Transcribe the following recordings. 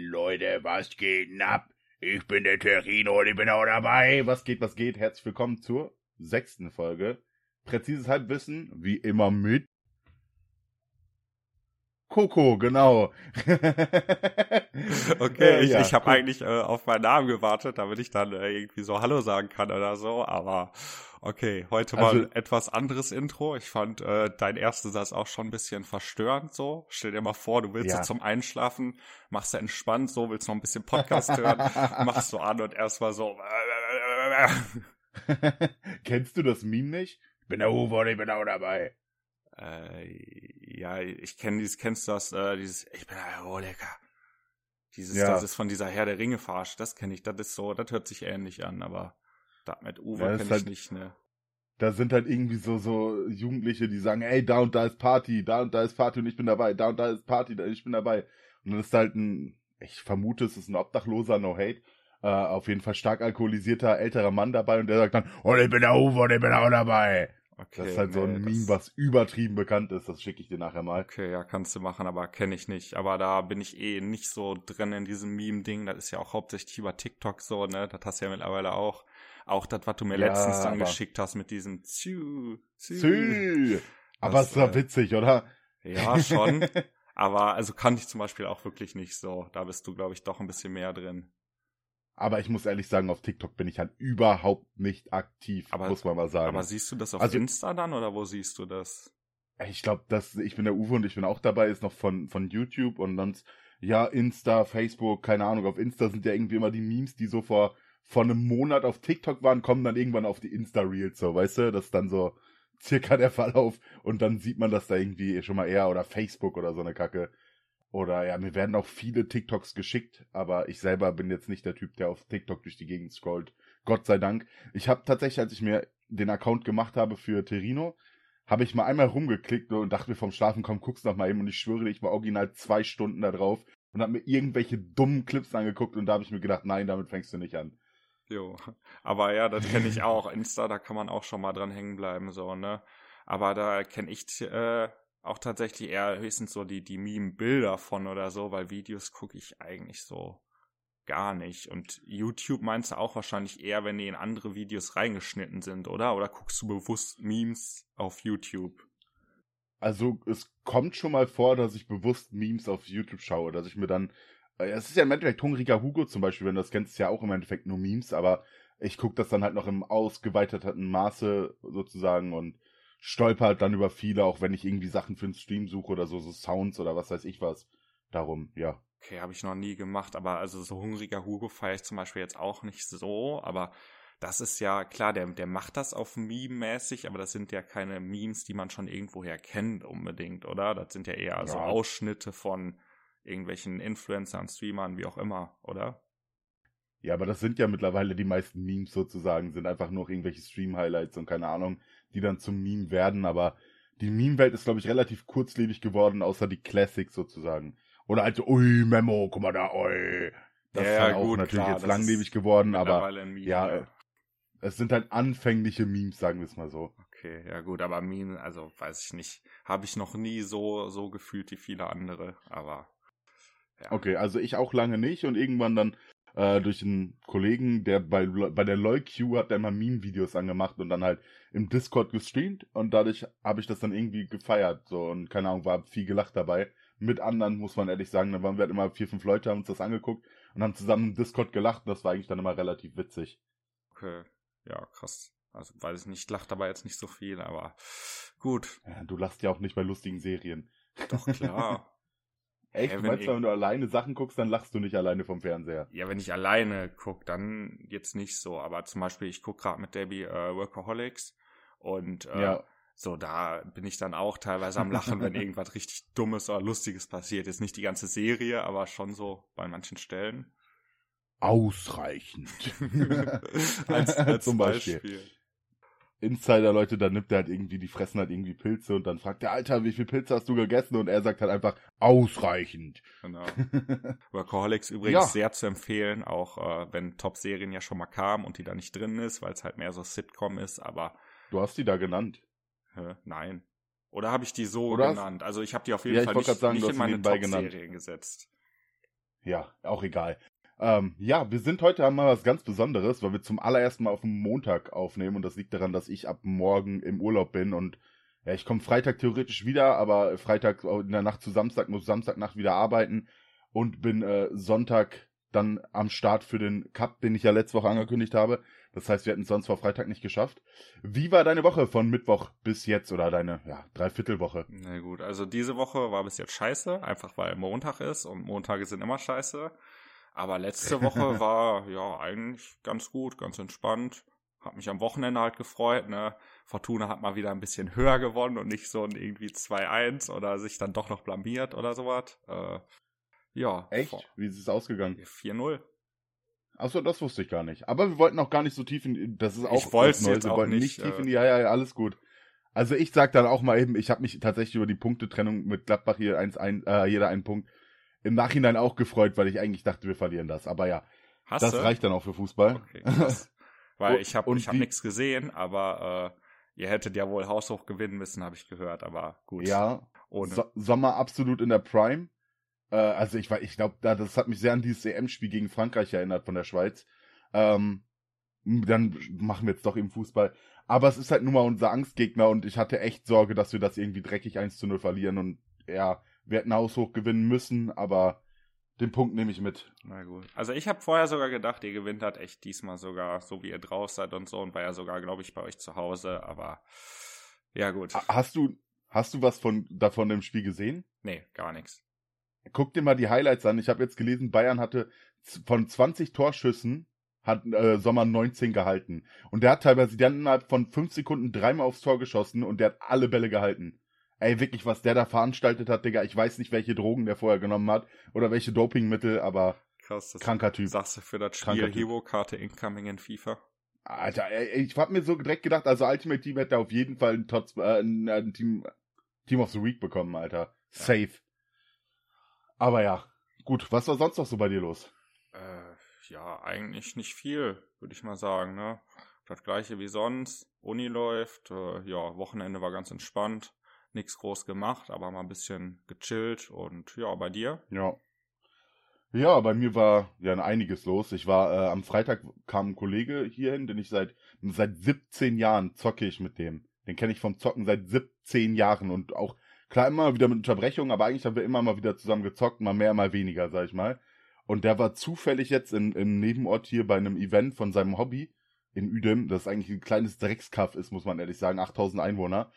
Moin Leute, was geht denn ab? Ich bin der Terino und ich bin auch dabei. Was geht? Herzlich willkommen zur 6. Folge. Präzises Halbwissen, wie immer mit Coco, genau. Okay, ich habe eigentlich auf meinen Namen gewartet, damit ich dann irgendwie so Hallo sagen kann oder so, aber okay, heute mal also, etwas anderes Intro. Ich fand deinen ersten Satz auch schon ein bisschen verstörend so. Stell dir mal vor, du willst so zum Einschlafen, machst du entspannt so, willst noch ein bisschen Podcast hören, machst so an und erstmal so. Kennst du das Meme nicht? Ich bin der Uwe und ich bin auch dabei. Ja, ich kenne dieses, kennst du das, dieses, ich bin Alkoholiker. Dieses, das ist von dieser Herr der Ringe Farce, das kenne ich, das ist so, das hört sich ähnlich an, aber das mit Uwe kenne ich halt nicht, ne. Da sind halt irgendwie so Jugendliche, die sagen, ey, da und da ist Party, da und da ist Party und ich bin dabei, da und da ist Party, ich bin dabei. Und dann ist halt ich vermute, es ist ein Obdachloser, no hate, auf jeden Fall stark alkoholisierter, älterer Mann dabei und der sagt dann, oh, ich bin der Uwe und ich bin auch dabei. Okay, das ist halt so ein Meme, was übertrieben bekannt ist. Das schicke ich dir nachher mal. Okay, ja, kannst du machen, aber kenne ich nicht. Aber da bin ich eh nicht so drin in diesem Meme-Ding. Das ist ja auch hauptsächlich über TikTok so, ne? Das hast du ja mittlerweile auch. Auch das, was du mir letztens dann geschickt hast mit diesem Zü. Aber es war witzig, oder? Ja, schon. Aber also kann ich zum Beispiel auch wirklich nicht so. Da bist du, glaube ich, doch ein bisschen mehr drin. Aber ich muss ehrlich sagen, auf TikTok bin ich halt überhaupt nicht aktiv, aber, muss man mal sagen. Aber siehst du das auf Insta dann oder wo siehst du das? Ich glaube, ich bin der Uwe und ich bin auch dabei, ist noch von YouTube und sonst, ja, Insta, Facebook, keine Ahnung. Auf Insta sind ja irgendwie immer die Memes, die so vor einem Monat auf TikTok waren, kommen dann irgendwann auf die Insta-Reels, so, weißt du? Das ist dann so circa der Verlauf und dann sieht man das da irgendwie schon mal eher oder Facebook oder so eine Kacke. Oder ja, mir werden auch viele TikToks geschickt, aber ich selber bin jetzt nicht der Typ, der auf TikTok durch die Gegend scrollt. Gott sei Dank. Ich habe tatsächlich, als ich mir den Account gemacht habe für Terino, habe ich mal einmal rumgeklickt und dachte mir vom Schlafen, komm, guck's noch mal eben. Und ich schwöre, ich war original 2 Stunden da drauf und habe mir irgendwelche dummen Clips angeguckt und da habe ich mir gedacht, nein, damit fängst du nicht an. Jo, aber ja, das kenne ich auch. Insta, da kann man auch schon mal dran hängen bleiben, so, ne? Aber da kenne ich auch tatsächlich eher höchstens so die Meme-Bilder von oder so, weil Videos gucke ich eigentlich so gar nicht. Und YouTube meinst du auch wahrscheinlich eher, wenn die in andere Videos reingeschnitten sind, oder? Oder guckst du bewusst Memes auf YouTube? Also es kommt schon mal vor, dass ich bewusst Memes auf YouTube schaue, dass ich mir dann, es ist ja im Endeffekt Hungriger Hugo zum Beispiel, wenn du das kennst, ist ja auch im Endeffekt nur Memes, aber ich gucke das dann halt noch im ausgeweiterten Maße sozusagen und stolpert dann über viele, auch wenn ich irgendwie Sachen für einen Stream suche oder so Sounds oder was weiß ich was. Darum, ja. Okay, habe ich noch nie gemacht, aber also so Hungriger Hugo feiere ich zum Beispiel jetzt auch nicht so, aber das ist ja, klar, der macht das auf Meme-mäßig, aber das sind ja keine Memes, die man schon irgendwoher kennt unbedingt, oder? Das sind ja eher so Ausschnitte von irgendwelchen Influencern, Streamern, wie auch immer, oder? Ja, aber das sind ja mittlerweile die meisten Memes sozusagen, sind einfach nur irgendwelche Stream-Highlights und keine Ahnung, die dann zum Meme werden, aber die Meme-Welt ist, glaube ich, relativ kurzlebig geworden, außer die Classics sozusagen. Oder also, ui, Memo, guck mal da, ui. Das ist halt auch natürlich jetzt langlebig geworden, aber ja, es sind halt anfängliche Memes, sagen wir es mal so. Okay, ja gut, aber Meme, also weiß ich nicht, habe ich noch nie so gefühlt wie viele andere, aber ja. Okay, also ich auch lange nicht und irgendwann dann durch einen Kollegen, der bei der LoyQ hat, der immer Meme-Videos angemacht und dann halt im Discord gestreamt und dadurch habe ich das dann irgendwie gefeiert so und keine Ahnung, war viel gelacht dabei. Mit anderen, muss man ehrlich sagen, da waren wir halt immer 4, 5 Leute, haben uns das angeguckt und haben zusammen im Discord gelacht und das war eigentlich dann immer relativ witzig. Okay, ja, krass. Also, weiß ich nicht, lacht dabei jetzt nicht so viel, aber gut. Ja, du lachst ja auch nicht bei lustigen Serien. Doch, klar. Echt? Du meinst, wenn du alleine Sachen guckst, dann lachst du nicht alleine vom Fernseher? Ja, wenn ich alleine gucke, dann jetzt nicht so. Aber zum Beispiel, ich gucke gerade mit Debbie Workaholics und so, da bin ich dann auch teilweise am Lachen, wenn irgendwas richtig Dummes oder Lustiges passiert. Jetzt nicht die ganze Serie, aber schon so bei manchen Stellen. Ausreichend. als zum Beispiel. Insider-Leute, dann nimmt er halt irgendwie, die fressen halt irgendwie Pilze und dann fragt der Alter, wie viel Pilze hast du gegessen? Und er sagt halt einfach, ausreichend. Genau. Workaholics übrigens sehr zu empfehlen, auch wenn Top-Serien ja schon mal kamen und die da nicht drin ist, weil es halt mehr so Sitcom ist, aber... Du hast die da genannt? Nein. Oder habe ich die so genannt? Also ich habe die auf jeden Fall nicht in meine Top-Serien gesetzt. ja, auch egal. Ja, wir sind heute einmal was ganz Besonderes, weil wir zum allerersten Mal auf dem Montag aufnehmen und das liegt daran, dass ich ab morgen im Urlaub bin und ja, ich komme Freitag theoretisch wieder, aber Freitag in der Nacht zu Samstag, muss Samstagnacht wieder arbeiten und bin Sonntag dann am Start für den Cup, den ich ja letzte Woche angekündigt habe. Das heißt, wir hätten es sonst vor Freitag nicht geschafft. Wie war deine Woche von Mittwoch bis jetzt oder deine Dreiviertelwoche? Na gut, also diese Woche war bis jetzt scheiße, einfach weil Montag ist und Montage sind immer scheiße. Aber letzte Woche war ja eigentlich ganz gut, ganz entspannt. Hab mich am Wochenende halt gefreut, ne? Fortuna hat mal wieder ein bisschen höher gewonnen und nicht so ein irgendwie 2-1 oder sich dann doch noch blamiert oder sowas. Ja. Echt? Wie ist es ausgegangen? 4-0. Achso, das wusste ich gar nicht. Aber wir wollten auch gar nicht so tief in... Das ist auch was Neues. Wir wollten nicht tief in die... Ja, alles gut. Also ich sag dann auch mal eben, ich habe mich tatsächlich über die Punktetrennung mit Gladbach hier jeder einen Punkt im Nachhinein auch gefreut, weil ich eigentlich dachte, wir verlieren das. Aber ja, das reicht dann auch für Fußball. Okay, krass. Weil ich habe nichts gesehen, aber ihr hättet ja wohl haushoch gewinnen müssen, habe ich gehört. Aber gut. Ja, Sommer absolut in der Prime. Also ich glaube, das hat mich sehr an dieses EM-Spiel gegen Frankreich erinnert von der Schweiz. Dann machen wir jetzt doch eben Fußball. Aber es ist halt nun mal unser Angstgegner und ich hatte echt Sorge, dass wir das irgendwie dreckig 1-0 verlieren und ja... Wir hätten haushoch gewinnen müssen, aber den Punkt nehme ich mit. Na gut. Also ich habe vorher sogar gedacht, ihr gewinnt halt echt diesmal sogar, so wie ihr drauf seid und so. Und war ja sogar, glaube ich, bei euch zu Hause. Aber ja gut. Hast du was davon dem Spiel gesehen? Nee, gar nichts. Guck dir mal die Highlights an. Ich habe jetzt gelesen, Bayern hatte von 20 Torschüssen hat Sommer 19 gehalten. Und der hat teilweise dann innerhalb von 5 Sekunden dreimal aufs Tor geschossen und der hat alle Bälle gehalten. Ey, wirklich, was der da veranstaltet hat, Digga. Ich weiß nicht, welche Drogen der vorher genommen hat oder welche Dopingmittel, aber krass, das kranker Typ. Sagst du für das Spiel Hero-Karte incoming in FIFA? Alter, ey, ich hab mir so direkt gedacht, also Ultimate Team hätte auf jeden Fall ein Team of the Week bekommen, Alter. Safe. Ja. Aber ja, gut, was war sonst noch so bei dir los? Ja, eigentlich nicht viel, würde ich mal sagen, ne? Das gleiche wie sonst. Uni läuft, ja, Wochenende war ganz entspannt. Nichts groß gemacht, aber mal ein bisschen gechillt und ja, bei dir? Ja, bei mir war ja einiges los. Ich war, am Freitag kam ein Kollege hierhin, den ich seit 17 Jahren zocke ich mit dem. Den kenne ich vom Zocken seit 17 Jahren und auch, klar, immer wieder mit Unterbrechungen, aber eigentlich haben wir immer mal wieder zusammen gezockt, mal mehr, mal weniger, sag ich mal. Und der war zufällig jetzt im Nebenort hier bei einem Event von seinem Hobby in Uedem, das eigentlich ein kleines Dreckskaff ist, muss man ehrlich sagen, 8000 Einwohner.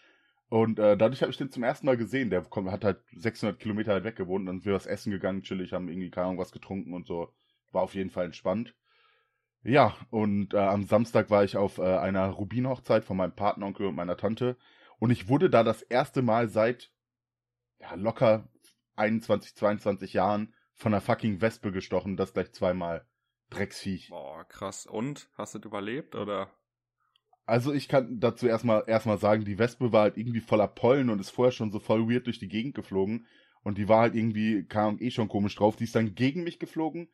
Und dadurch habe ich den zum ersten Mal gesehen. Der hat halt 600 Kilometer halt weg gewohnt und wir was essen gegangen, chillig, haben irgendwie, keine Ahnung, was getrunken und so. War auf jeden Fall entspannt. Ja, und am Samstag war ich auf einer Rubin-Hochzeit von meinem Patenonkel und meiner Tante. Und ich wurde da das erste Mal seit locker 21, 22 Jahren von einer fucking Wespe gestochen. Das gleich zweimal. Drecksviech. Boah, krass. Und? Hast du das überlebt, oder? Also ich kann dazu erstmal sagen, die Wespe war halt irgendwie voller Pollen und ist vorher schon so voll weird durch die Gegend geflogen und die war halt irgendwie, keine Ahnung, eh schon komisch drauf, die ist dann gegen mich geflogen,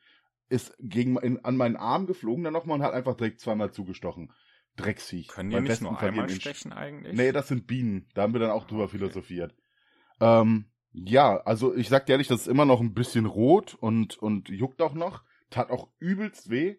ist an meinen Arm geflogen dann nochmal und hat einfach direkt zweimal zugestochen. Drecksviech. Können die nicht nur einmal stechen eigentlich? Nee, das sind Bienen, da haben wir dann auch drüber philosophiert. Ja, also ich sag dir ehrlich, das ist immer noch ein bisschen rot und juckt auch noch, tat auch übelst weh.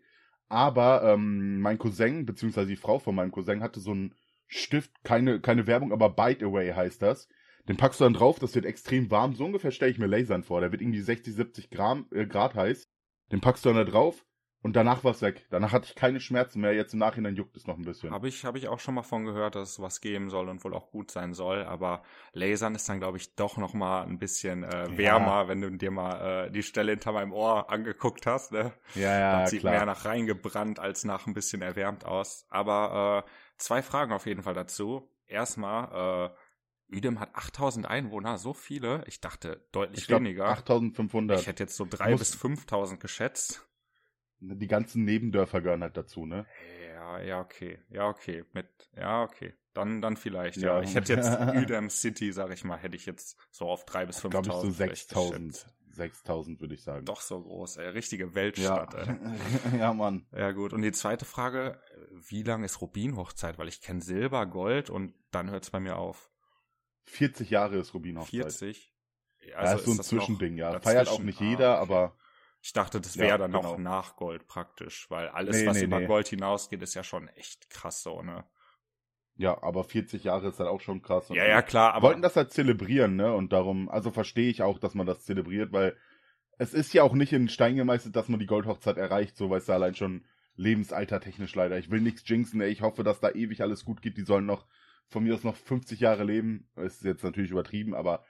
Aber mein Cousin, beziehungsweise die Frau von meinem Cousin, hatte so einen Stift, keine Werbung, aber Bite Away heißt das. Den packst du dann drauf, das wird extrem warm. So ungefähr stelle ich mir Lasern vor. Der wird irgendwie 60, 70 Grad heiß. Den packst du dann da drauf und danach war es weg. Danach hatte ich keine Schmerzen mehr. Jetzt im Nachhinein juckt es noch ein bisschen. Hab ich auch schon mal von gehört, dass es was geben soll und wohl auch gut sein soll. Aber Lasern ist dann, glaube ich, doch noch mal ein bisschen wärmer, wenn du dir mal die Stelle hinter meinem Ohr angeguckt hast. Ne? Ja, dann sieht klar mehr nach reingebrannt als nach ein bisschen erwärmt aus. Aber zwei Fragen auf jeden Fall dazu. Erstmal, Uedem hat 8000 Einwohner, so viele. Ich dachte deutlich weniger. 8500. Ich hätte jetzt so 3.000 bis 5.000 geschätzt. Die ganzen Nebendörfer gehören halt dazu, ne? Ja, okay. Dann vielleicht, ja. Ich hätte jetzt Uedem City, sag ich mal, hätte ich jetzt so auf 3.000 bis 5.000. Glaube ich so 6.000 würde ich sagen. Doch so groß, ey. Richtige Weltstadt, ey. Ja, Mann. Ja, gut. Und die zweite Frage, wie lang ist Rubin-Hochzeit? Weil ich kenne Silber, Gold und dann hört es bei mir auf. 40 Jahre ist Rubin-Hochzeit. 40? Also ist so ein Zwischending, ja. Dazwischen? Feiert auch nicht jeder, aber... Ich dachte, das wäre dann noch nach Gold praktisch, weil alles, was über Gold hinausgeht, ist ja schon echt krass so, ne? Ja, aber 40 Jahre ist halt auch schon krass. Und ja, ja, klar. Aber wollten das halt zelebrieren, ne? Und darum, also verstehe ich auch, dass man das zelebriert, weil es ist ja auch nicht in Stein gemeißelt, dass man die Goldhochzeit erreicht, so, weißt du, allein schon lebensaltertechnisch leider. Ich will nichts jinxen, ey. Ich hoffe, dass da ewig alles gut geht. Die sollen noch, von mir aus noch 50 Jahre leben. Ist jetzt natürlich übertrieben, aber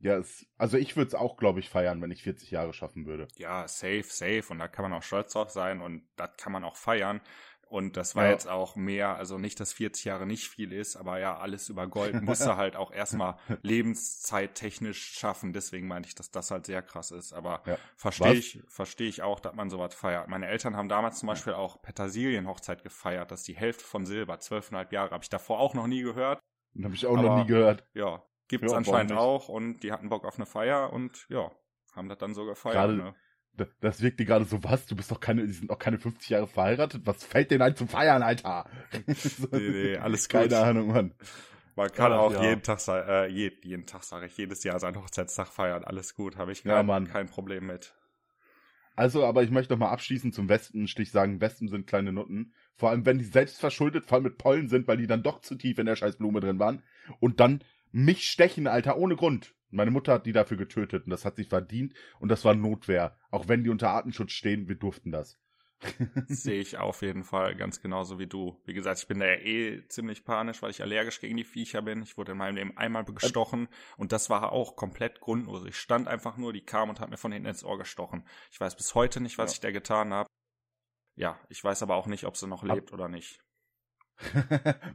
ja, also ich würde es auch, glaube ich, feiern, wenn ich 40 Jahre schaffen würde. Ja, safe. Und da kann man auch stolz drauf sein und das kann man auch feiern. Und das war jetzt auch mehr, also nicht, dass 40 Jahre nicht viel ist, aber ja, alles über Gold musst du halt auch erstmal lebenszeittechnisch schaffen. Deswegen meinte ich, dass das halt sehr krass ist. Aber verstehe ich auch, dass man sowas feiert. Meine Eltern haben damals zum Beispiel auch Petersilien-Hochzeit gefeiert. Das ist die Hälfte von Silber, 12,5 Jahre. Habe ich davor auch noch nie gehört. Habe ich auch noch nie gehört. Ja, gibt es anscheinend auch. Und die hatten Bock auf eine Feier und ja, haben das dann so gefeiert. Grade, ne? Das wirkt dir gerade so, was? Du bist doch die sind doch keine 50 Jahre verheiratet? Was fällt denen ein zum Feiern, Alter? nee, alles gut. Keine Ahnung, Mann. Man kann auch jedes Jahr seinen Hochzeitstag feiern. Alles gut, habe ich kein Problem mit. Also, aber ich möchte nochmal abschließend zum Wespenstich sagen, Wespen sind kleine Nutten. Vor allem, wenn die selbst verschuldet, vor allem mit Pollen sind, weil die dann doch zu tief in der scheiß Blume drin waren. Und dann mich stechen, Alter, ohne Grund. Meine Mutter hat die dafür getötet und das hat sich verdient und das war Notwehr. Auch wenn die unter Artenschutz stehen, wir durften das. Sehe ich auf jeden Fall ganz genauso wie du. Wie gesagt, ich bin da ja ziemlich panisch, weil ich allergisch gegen die Viecher bin. Ich wurde in meinem Leben einmal gestochen und das war auch komplett grundlos. Ich stand einfach nur, die kam und hat mir von hinten ins Ohr gestochen. Ich weiß bis heute nicht, was ich da getan habe. Ja, ich weiß aber auch nicht, ob sie noch lebt oder nicht.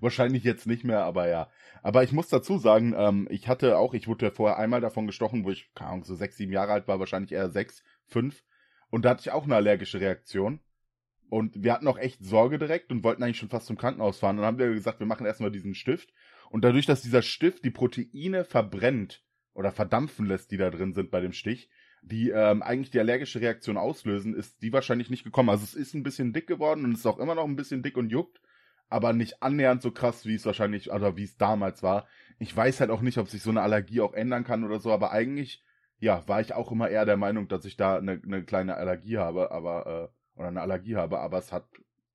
Wahrscheinlich jetzt nicht mehr, aber ja. Aber ich muss dazu sagen, ich wurde vorher einmal davon gestochen, wo ich, keine Ahnung, so 6, 7 Jahre alt war, wahrscheinlich eher 6, 5. Und da hatte ich auch eine allergische Reaktion. Und wir hatten auch echt Sorge direkt und wollten eigentlich schon fast zum Krankenhaus fahren. Und dann haben wir gesagt, wir machen erstmal diesen Stift. Und dadurch, dass dieser Stift die Proteine verbrennt oder verdampfen lässt, die da drin sind bei dem Stich, die eigentlich die allergische Reaktion auslösen, ist die wahrscheinlich nicht gekommen. Also es ist ein bisschen dick geworden und ist auch immer noch ein bisschen dick und juckt. Aber nicht annähernd so krass, wie es wahrscheinlich, oder wie es damals war. Ich weiß halt auch nicht, ob sich so eine Allergie auch ändern kann oder so, aber eigentlich, ja, war ich auch immer eher der Meinung, dass ich da eine kleine Allergie habe, aber es hat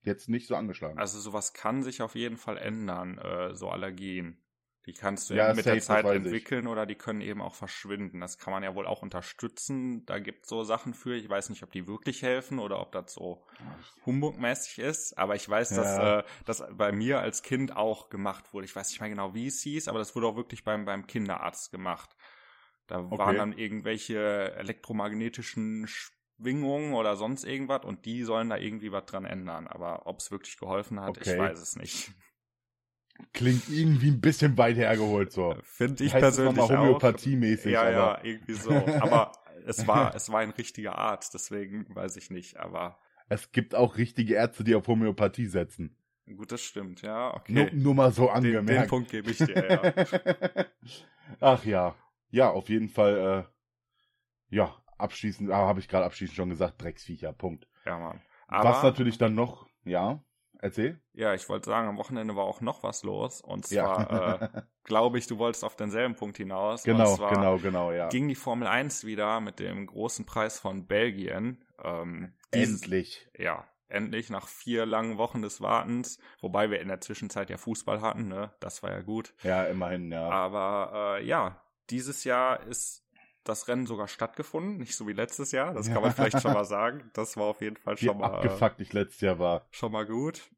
jetzt nicht so angeschlagen. Also sowas kann sich auf jeden Fall ändern, so Allergien. Die kannst du mit der Zeit entwickeln oder die können eben auch verschwinden. Das kann man ja wohl auch unterstützen. Da gibt es so Sachen für. Ich weiß nicht, ob die wirklich helfen oder ob das so humbugmäßig ist. Aber ich weiß, dass das bei mir als Kind auch gemacht wurde. Ich weiß nicht mehr genau, wie es hieß, aber das wurde auch wirklich beim Kinderarzt gemacht. Da waren dann irgendwelche elektromagnetischen Schwingungen oder sonst irgendwas und die sollen da irgendwie was dran ändern. Aber ob es wirklich geholfen hat, ich weiß es nicht. Klingt irgendwie ein bisschen weit hergeholt, so. Finde ich persönlich auch. Homöopathie-mäßig. Ja, irgendwie so. Aber es war ein richtiger Arzt, deswegen weiß ich nicht, aber. Es gibt auch richtige Ärzte, die auf Homöopathie setzen. Gut, das stimmt, ja, okay. Nur mal so angemerkt. Den Punkt gebe ich dir, ja. Ach ja. Ja, auf jeden Fall, habe ich gerade abschließend schon gesagt, Drecksviecher, Punkt. Ja, Mann. Aber was natürlich dann noch, erzähl. Ja, ich wollte sagen, am Wochenende war auch noch was los. Und zwar, glaube ich, du wolltest auf denselben Punkt hinaus. Genau, und zwar ging die Formel 1 wieder mit dem großen Preis von Belgien. Endlich. Endlich nach 4 langen Wochen des Wartens. Wobei wir in der Zwischenzeit ja Fußball hatten, ne? Das war ja gut. Ja, immerhin, ja. Aber dieses Jahr ist das Rennen sogar stattgefunden, nicht so wie letztes Jahr, das kann man vielleicht schon mal sagen. Das war auf jeden Fall schon mal abgefuckt, ich letztes Jahr war. Schon mal gut.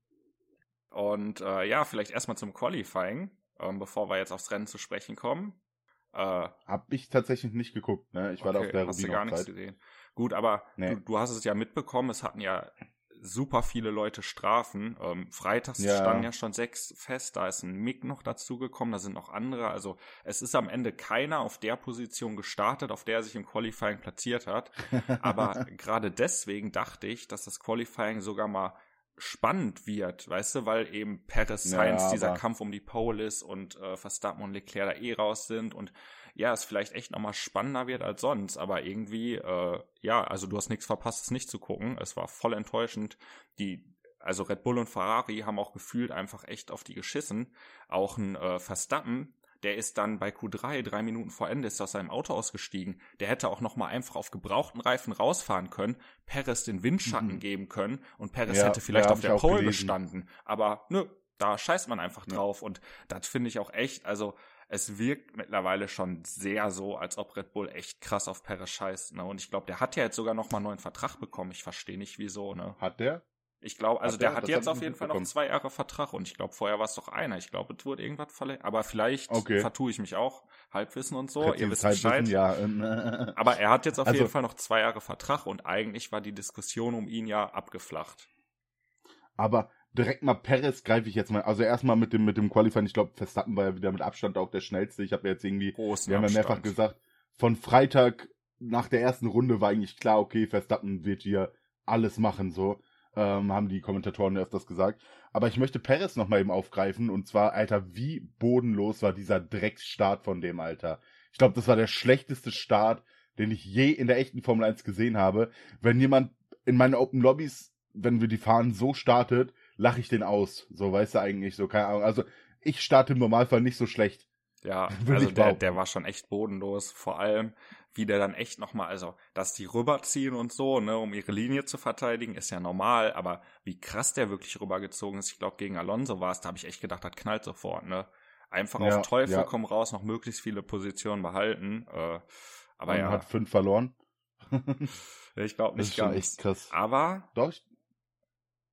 Und vielleicht erstmal zum Qualifying, bevor wir jetzt aufs Rennen zu sprechen kommen. Hab ich tatsächlich nicht geguckt, ne? Ich war da auf der Rubin-Hochzeit. Hast du gar nichts gesehen. Gut, aber du hast es ja mitbekommen, es hatten ja super viele Leute Strafen. Freitags standen ja schon 6 fest, da ist ein Mick noch dazugekommen, da sind noch andere. Also es ist am Ende keiner auf der Position gestartet, auf der er sich im Qualifying platziert hat. Aber gerade deswegen dachte ich, dass das Qualifying sogar mal spannend wird, weißt du, weil eben Perez, Sainz, dieser Kampf um die Pole ist und Verstappen und Leclerc da raus sind und es vielleicht echt nochmal spannender wird als sonst, aber irgendwie, also du hast nichts verpasst, es nicht zu gucken, es war voll enttäuschend, also Red Bull und Ferrari haben auch gefühlt einfach echt auf die geschissen, auch ein Verstappen, Der ist dann bei Q3, 3 Minuten vor Ende, ist aus seinem Auto ausgestiegen. Der hätte auch nochmal einfach auf gebrauchten Reifen rausfahren können, Perez den Windschatten geben können und Perez hätte vielleicht auf der Pole gestanden. Aber nö, da scheißt man einfach drauf. Und das finde ich auch echt, also es wirkt mittlerweile schon sehr so, als ob Red Bull echt krass auf Perez scheißt. Ne? Und ich glaube, der hat ja jetzt sogar nochmal einen neuen Vertrag bekommen. Ich verstehe nicht, wieso. Ne? Hat der? Ich glaube, also der hat jetzt auf jeden Fall noch 2 Jahre Vertrag und ich glaube, vorher war es doch einer. Ich glaube, es wurde irgendwas verlängert. Aber vielleicht vertue ich mich auch. Halbwissen und so, ihr wisst Bescheid. Ja. Aber er hat jetzt auf jeden Fall noch 2 Jahre Vertrag und eigentlich war die Diskussion um ihn ja abgeflacht. Aber direkt mal Perez greife ich jetzt mal. Also erstmal mit dem Qualifying. Ich glaube, Verstappen war ja wieder mit Abstand auch der schnellste. Ich habe ja jetzt irgendwie, wir haben ja mehrfach gesagt, von Freitag nach der ersten Runde war eigentlich klar, okay, Verstappen wird hier alles machen, so. Haben die Kommentatoren öfters gesagt. Aber ich möchte Perez nochmal eben aufgreifen. Und zwar, Alter, wie bodenlos war dieser Drecksstart von dem, Alter. Ich glaube, das war der schlechteste Start, den ich je in der echten Formel 1 gesehen habe. Wenn jemand in meinen Open Lobbys, wenn wir die fahren, so startet, lache ich den aus. So, weißt du eigentlich, so, keine Ahnung. Also, ich starte im Normalfall nicht so schlecht. Ja, also der war schon echt bodenlos, vor allem, wie der dann echt nochmal, also, dass die rüberziehen und so, ne, um ihre Linie zu verteidigen, ist ja normal, aber wie krass der wirklich rübergezogen ist, ich glaube, gegen Alonso war es, da habe ich echt gedacht, das knallt sofort, ne, einfach auf Teufel komm raus, noch möglichst viele Positionen behalten, aber man hat 5 verloren. Ich glaube nicht ganz. Das ist schon echt krass. Aber... Doch,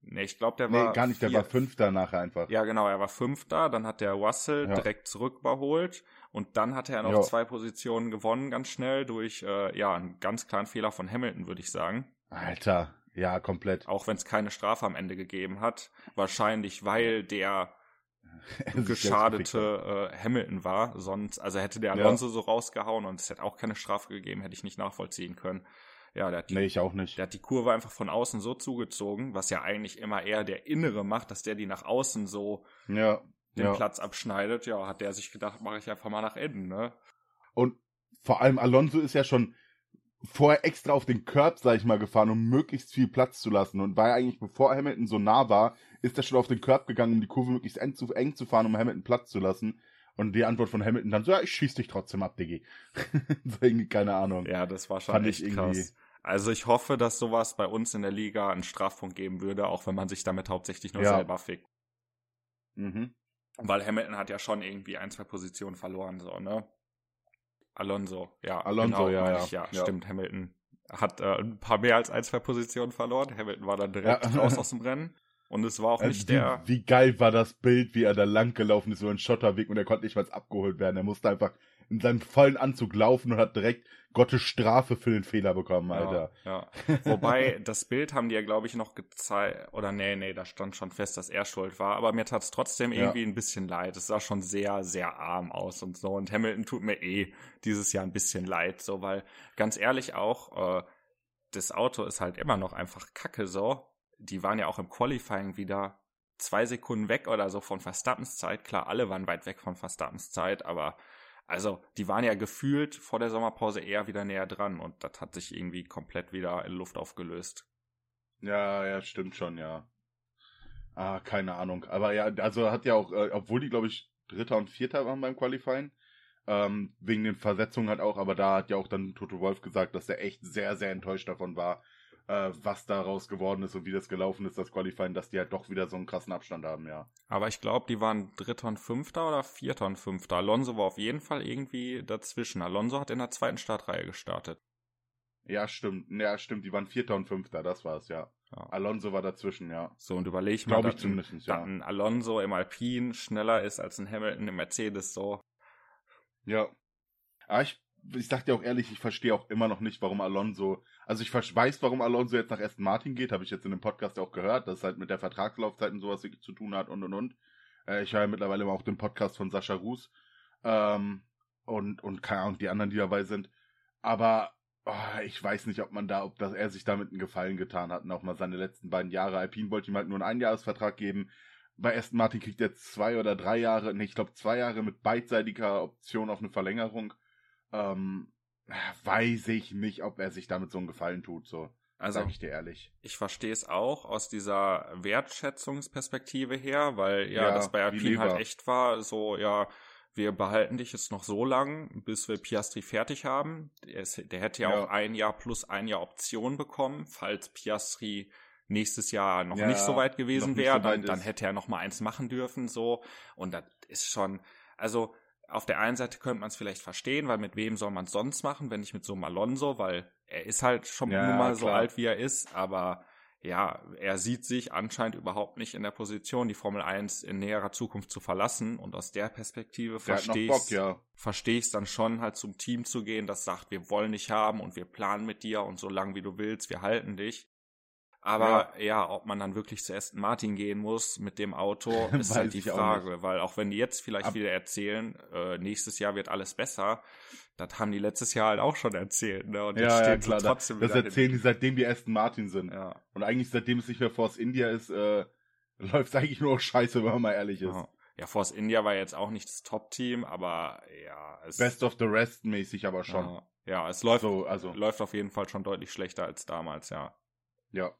ich glaube, der war... Nee, gar nicht, der war 5. nachher einfach. Ja, genau, er war 5. Dann hat der Russell direkt zurück überholt. Und dann hat er noch 2 Positionen gewonnen, ganz schnell, durch einen ganz klaren Fehler von Hamilton, würde ich sagen. Alter, ja, komplett. Auch wenn es keine Strafe am Ende gegeben hat. Wahrscheinlich, weil der geschadete Hamilton war. Sonst, also hätte der Alonso so rausgehauen und es hätte auch keine Strafe gegeben, hätte ich nicht nachvollziehen können. Ja, ich auch nicht. Der hat die Kurve einfach von außen so zugezogen, was ja eigentlich immer eher der Innere macht, dass der die nach außen so den Platz abschneidet. Ja, hat der sich gedacht, mache ich einfach mal nach innen, ne? Und vor allem Alonso ist ja schon vorher extra auf den Curb, sag ich mal, gefahren, um möglichst viel Platz zu lassen. Und weil eigentlich, bevor Hamilton so nah war, ist er schon auf den Curb gegangen, um die Kurve möglichst eng zu fahren, um Hamilton Platz zu lassen. Und die Antwort von Hamilton dann so, ja, ich schieß dich trotzdem ab, Diggi. So irgendwie, keine Ahnung. Ja, das war schon echt krass. Also ich hoffe, dass sowas bei uns in der Liga einen Strafpunkt geben würde, auch wenn man sich damit hauptsächlich nur selber fickt. Mhm. Weil Hamilton hat ja schon irgendwie 1, 2 Positionen verloren, so, ne? Alonso, stimmt, Hamilton hat ein paar mehr als 1, 2 Positionen verloren. Hamilton war dann direkt raus aus dem Rennen. Und es war auch nicht der... Wie geil war das Bild, wie er da lang gelaufen ist, so ein Schotterweg, und er konnte nicht mal abgeholt werden. Er musste einfach in seinem vollen Anzug laufen und hat direkt Gottes Strafe für den Fehler bekommen, Alter. Ja, ja. Wobei, das Bild haben die ja, glaube ich, noch gezeigt, oder nee, da stand schon fest, dass er schuld war, aber mir tat es trotzdem irgendwie ein bisschen leid. Es sah schon sehr, sehr arm aus und so, und Hamilton tut mir dieses Jahr ein bisschen leid, so, weil, ganz ehrlich auch, das Auto ist halt immer noch einfach kacke, so. Die waren ja auch im Qualifying wieder 2 Sekunden weg oder so von Verstappens Zeit. Klar, alle waren weit weg von Verstappens Zeit, aber also die waren ja gefühlt vor der Sommerpause eher wieder näher dran und das hat sich irgendwie komplett wieder in Luft aufgelöst. Ja, stimmt schon, ja. Ah, keine Ahnung. Aber ja, also hat ja auch, obwohl die, glaube ich, 3. und 4. waren beim Qualifying, wegen den Versetzungen halt auch, aber da hat ja auch dann Toto Wolff gesagt, dass er echt sehr, sehr enttäuscht davon war, was daraus geworden ist und wie das gelaufen ist, das Qualifying, dass die halt doch wieder so einen krassen Abstand haben, ja. Aber ich glaube, die waren 3. und 5. oder 4. und 5. Alonso war auf jeden Fall irgendwie dazwischen. Alonso hat in der 2. Startreihe gestartet. Ja, stimmt, die waren 4. und 5, das war's, ja. Alonso war dazwischen, ja. So, und überleg mal, dass ein Alonso im Alpine schneller ist als ein Hamilton im Mercedes, so. Ja. Aber ich sag dir auch ehrlich, ich verstehe auch immer noch nicht, warum Alonso... Also ich weiß, warum Alonso jetzt nach Aston Martin geht, habe ich jetzt in dem Podcast auch gehört, dass es halt mit der Vertragslaufzeit und sowas zu tun hat und. Ich höre ja mittlerweile auch den Podcast von Sascha Ruß und keine Ahnung, die anderen, die dabei sind. Aber ich weiß nicht, ob er sich damit einen Gefallen getan hat und auch mal seine letzten beiden Jahre. Alpine wollte ihm halt nur einen Einjahresvertrag geben. Bei Aston Martin kriegt er 2 oder 3 Jahre, ich glaube 2 Jahre mit beidseitiger Option auf eine Verlängerung. Weiß ich nicht, ob er sich damit so einen Gefallen tut, so. Also, sag ich dir ehrlich. Ich verstehe es auch aus dieser Wertschätzungsperspektive her, weil das bei Alpine halt echt war, so, ja, wir behalten dich jetzt noch so lang, bis wir Piastri fertig haben. Der hätte ja auch 1 Jahr plus 1 Jahr Option bekommen, falls Piastri nächstes Jahr noch nicht so weit gewesen wäre, dann hätte er noch mal eins machen dürfen, so. Und das ist schon, also auf der einen Seite könnte man es vielleicht verstehen, weil mit wem soll man es sonst machen, wenn nicht mit so einem Alonso, weil er ist halt schon nun mal so alt, wie er ist, aber ja, er sieht sich anscheinend überhaupt nicht in der Position, die Formel 1 in näherer Zukunft zu verlassen, und aus der Perspektive verstehe ich es dann schon, halt zum Team zu gehen, das sagt, wir wollen dich haben und wir planen mit dir und so lange wie du willst, wir halten dich. Aber ja, ob man dann wirklich zu Aston Martin gehen muss mit dem Auto, ist halt die Frage. Weil auch wenn die jetzt vielleicht wieder erzählen, nächstes Jahr wird alles besser, das haben die letztes Jahr halt auch schon erzählt. Ne? Und jetzt stehen sie trotzdem wieder. Das erzählen die, seitdem die Aston Martin sind. Ja. Und eigentlich, seitdem es nicht mehr Force India ist, läuft es eigentlich nur noch scheiße, wenn man mal ehrlich ist. Ja. Ja, Force India war jetzt auch nicht das Top-Team, aber ja. Best of the Rest mäßig aber schon. Ja, ja, es läuft, läuft auf jeden Fall schon deutlich schlechter als damals, ja. Ja.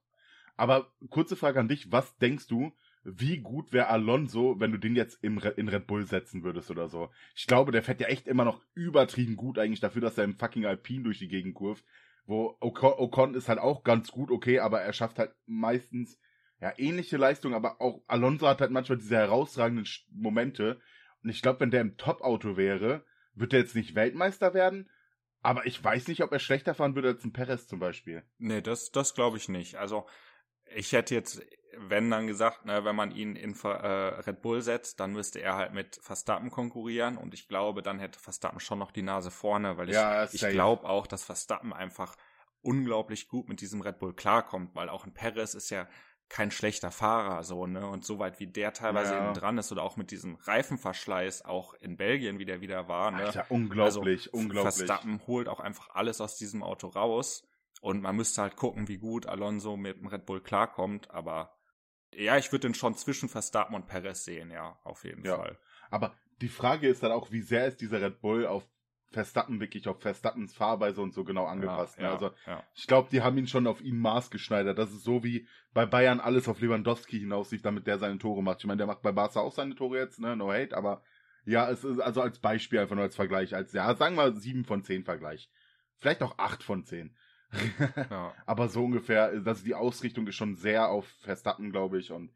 Aber kurze Frage an dich, was denkst du, wie gut wäre Alonso, wenn du den jetzt in Red Bull setzen würdest oder so? Ich glaube, der fährt ja echt immer noch übertrieben gut eigentlich dafür, dass er im fucking Alpine durch die Gegend kurvt, wo Ocon ist halt auch ganz gut, okay, aber er schafft halt meistens ja ähnliche Leistungen, aber auch Alonso hat halt manchmal diese herausragenden Momente, und ich glaube, wenn der im Top-Auto wäre, wird er jetzt nicht Weltmeister werden. Aber ich weiß nicht, ob er schlechter fahren würde als ein Perez zum Beispiel. Nee, das glaube ich nicht. Also ich hätte jetzt, wenn dann gesagt, ne, wenn man ihn in Red Bull setzt, dann müsste er halt mit Verstappen konkurrieren. Und ich glaube, dann hätte Verstappen schon noch die Nase vorne. Weil ich glaube auch, dass Verstappen einfach unglaublich gut mit diesem Red Bull klarkommt. Weil auch ein Perez ist ja kein schlechter Fahrer, so, ne? Und so weit, wie der teilweise eben dran ist, oder auch mit diesem Reifenverschleiß, auch in Belgien, wie der wieder war, ne? Alter, unglaublich, also, unglaublich. Verstappen holt auch einfach alles aus diesem Auto raus, und man müsste halt gucken, wie gut Alonso mit dem Red Bull klarkommt, aber ja, ich würde den schon zwischen Verstappen und Perez sehen, ja, auf jeden Fall. Aber die Frage ist dann auch, wie sehr ist dieser Red Bull auf Verstappen, wirklich auf Verstappens Fahrweise und so genau angepasst. Ja, ne? Also ich glaube, die haben ihn schon auf ihn maßgeschneidert. Das ist so, wie bei Bayern alles auf Lewandowski hinaussieht, damit der seine Tore macht. Ich meine, der macht bei Barca auch seine Tore jetzt, ne? No hate, aber ja, es ist also als Beispiel, einfach nur als Vergleich, als sagen wir 7 von 10 Vergleich. Vielleicht auch 8 von 10. Ja. Aber so ungefähr, also die Ausrichtung ist schon sehr auf Verstappen, glaube ich, und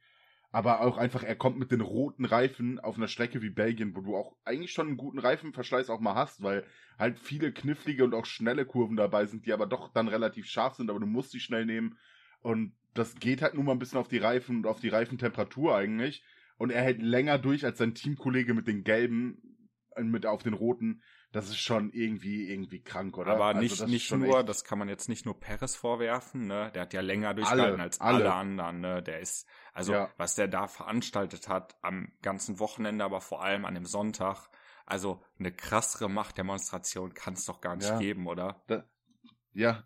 aber auch einfach, er kommt mit den roten Reifen auf einer Strecke wie Belgien, wo du auch eigentlich schon einen guten Reifenverschleiß auch mal hast, weil halt viele knifflige und auch schnelle Kurven dabei sind, die aber doch dann relativ scharf sind, aber du musst die schnell nehmen, und das geht halt nur mal ein bisschen auf die Reifen und auf die Reifentemperatur eigentlich, und er hält länger durch als sein Teamkollege mit den gelben, mit auf den roten. Das ist schon irgendwie krank, oder? Aber also nicht nur, echt, das kann man jetzt nicht nur Perez vorwerfen, ne? Der hat ja länger durchgehalten als alle anderen, ne? Der ist, also was der da veranstaltet hat am ganzen Wochenende, aber vor allem an dem Sonntag, also eine krassere Machtdemonstration kann es doch gar nicht geben, oder?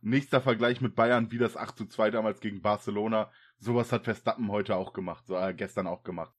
Nächster Vergleich mit Bayern, wie das 8:2 damals gegen Barcelona. Sowas hat Verstappen heute auch gemacht, gestern auch gemacht.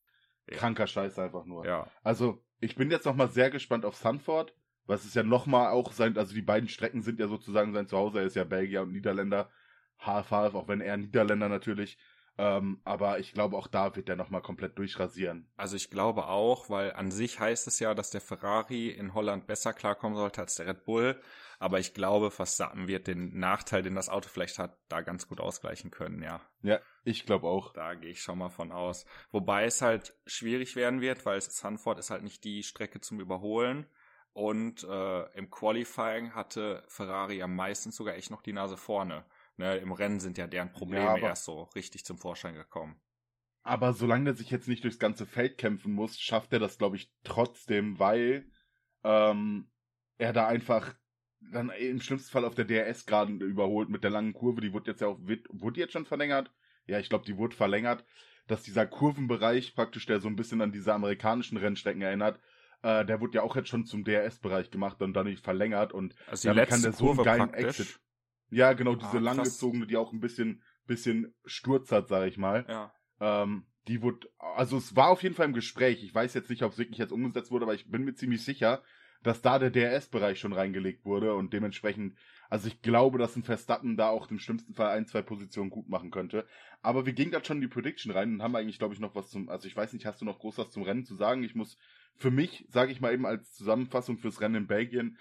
Ja. Kranker Scheiß einfach nur. Ja. Also ich bin jetzt nochmal sehr gespannt auf Sanford. Was ist ja nochmal auch sein, also die beiden Strecken sind ja sozusagen sein Zuhause, er ist ja Belgier und Niederländer, half, auch wenn er Niederländer natürlich, aber ich glaube auch da wird er nochmal komplett durchrasieren. Also ich glaube auch, weil an sich heißt es ja, dass der Ferrari in Holland besser klarkommen sollte als der Red Bull, aber ich glaube, Verstappen wird den Nachteil, den das Auto vielleicht hat, da ganz gut ausgleichen können, ja. Ja, ich glaube auch. Da gehe ich schon mal von aus. Wobei es halt schwierig werden wird, weil Sanford ist halt nicht die Strecke zum Überholen. Und im Qualifying hatte Ferrari ja meistens sogar echt noch die Nase vorne. Ne, im Rennen sind ja deren Probleme erst so richtig zum Vorschein gekommen. Aber solange der sich jetzt nicht durchs ganze Feld kämpfen muss, schafft er das, glaube ich, trotzdem, weil er da einfach dann im schlimmsten Fall auf der DRS gerade überholt mit der langen Kurve. Die wurde jetzt ja auch, wurde jetzt schon verlängert? Ja, ich glaube, die wurde verlängert. Dass dieser Kurvenbereich praktisch, der so ein bisschen an diese amerikanischen Rennstrecken erinnert, der wurde ja auch jetzt schon zum DRS-Bereich gemacht und dann nicht verlängert, und also dann kann der so einen geilen Exit. Ja, genau, diese langgezogene, die auch ein bisschen Sturz hat, sag ich mal. Ja. Die wurde, also es war auf jeden Fall im Gespräch. Ich weiß jetzt nicht, ob es wirklich jetzt umgesetzt wurde, aber ich bin mir ziemlich sicher, dass da der DRS-Bereich schon reingelegt wurde, und dementsprechend, also ich glaube, dass ein Verstappen da auch im schlimmsten Fall 1, 2 Positionen gut machen könnte. Aber wir gingen da schon in die Prediction rein und haben eigentlich, glaube ich, noch was zum, also ich weiß nicht, hast du noch groß was zum Rennen zu sagen? Ich muss für mich, sage ich mal eben als Zusammenfassung fürs Rennen in Belgien,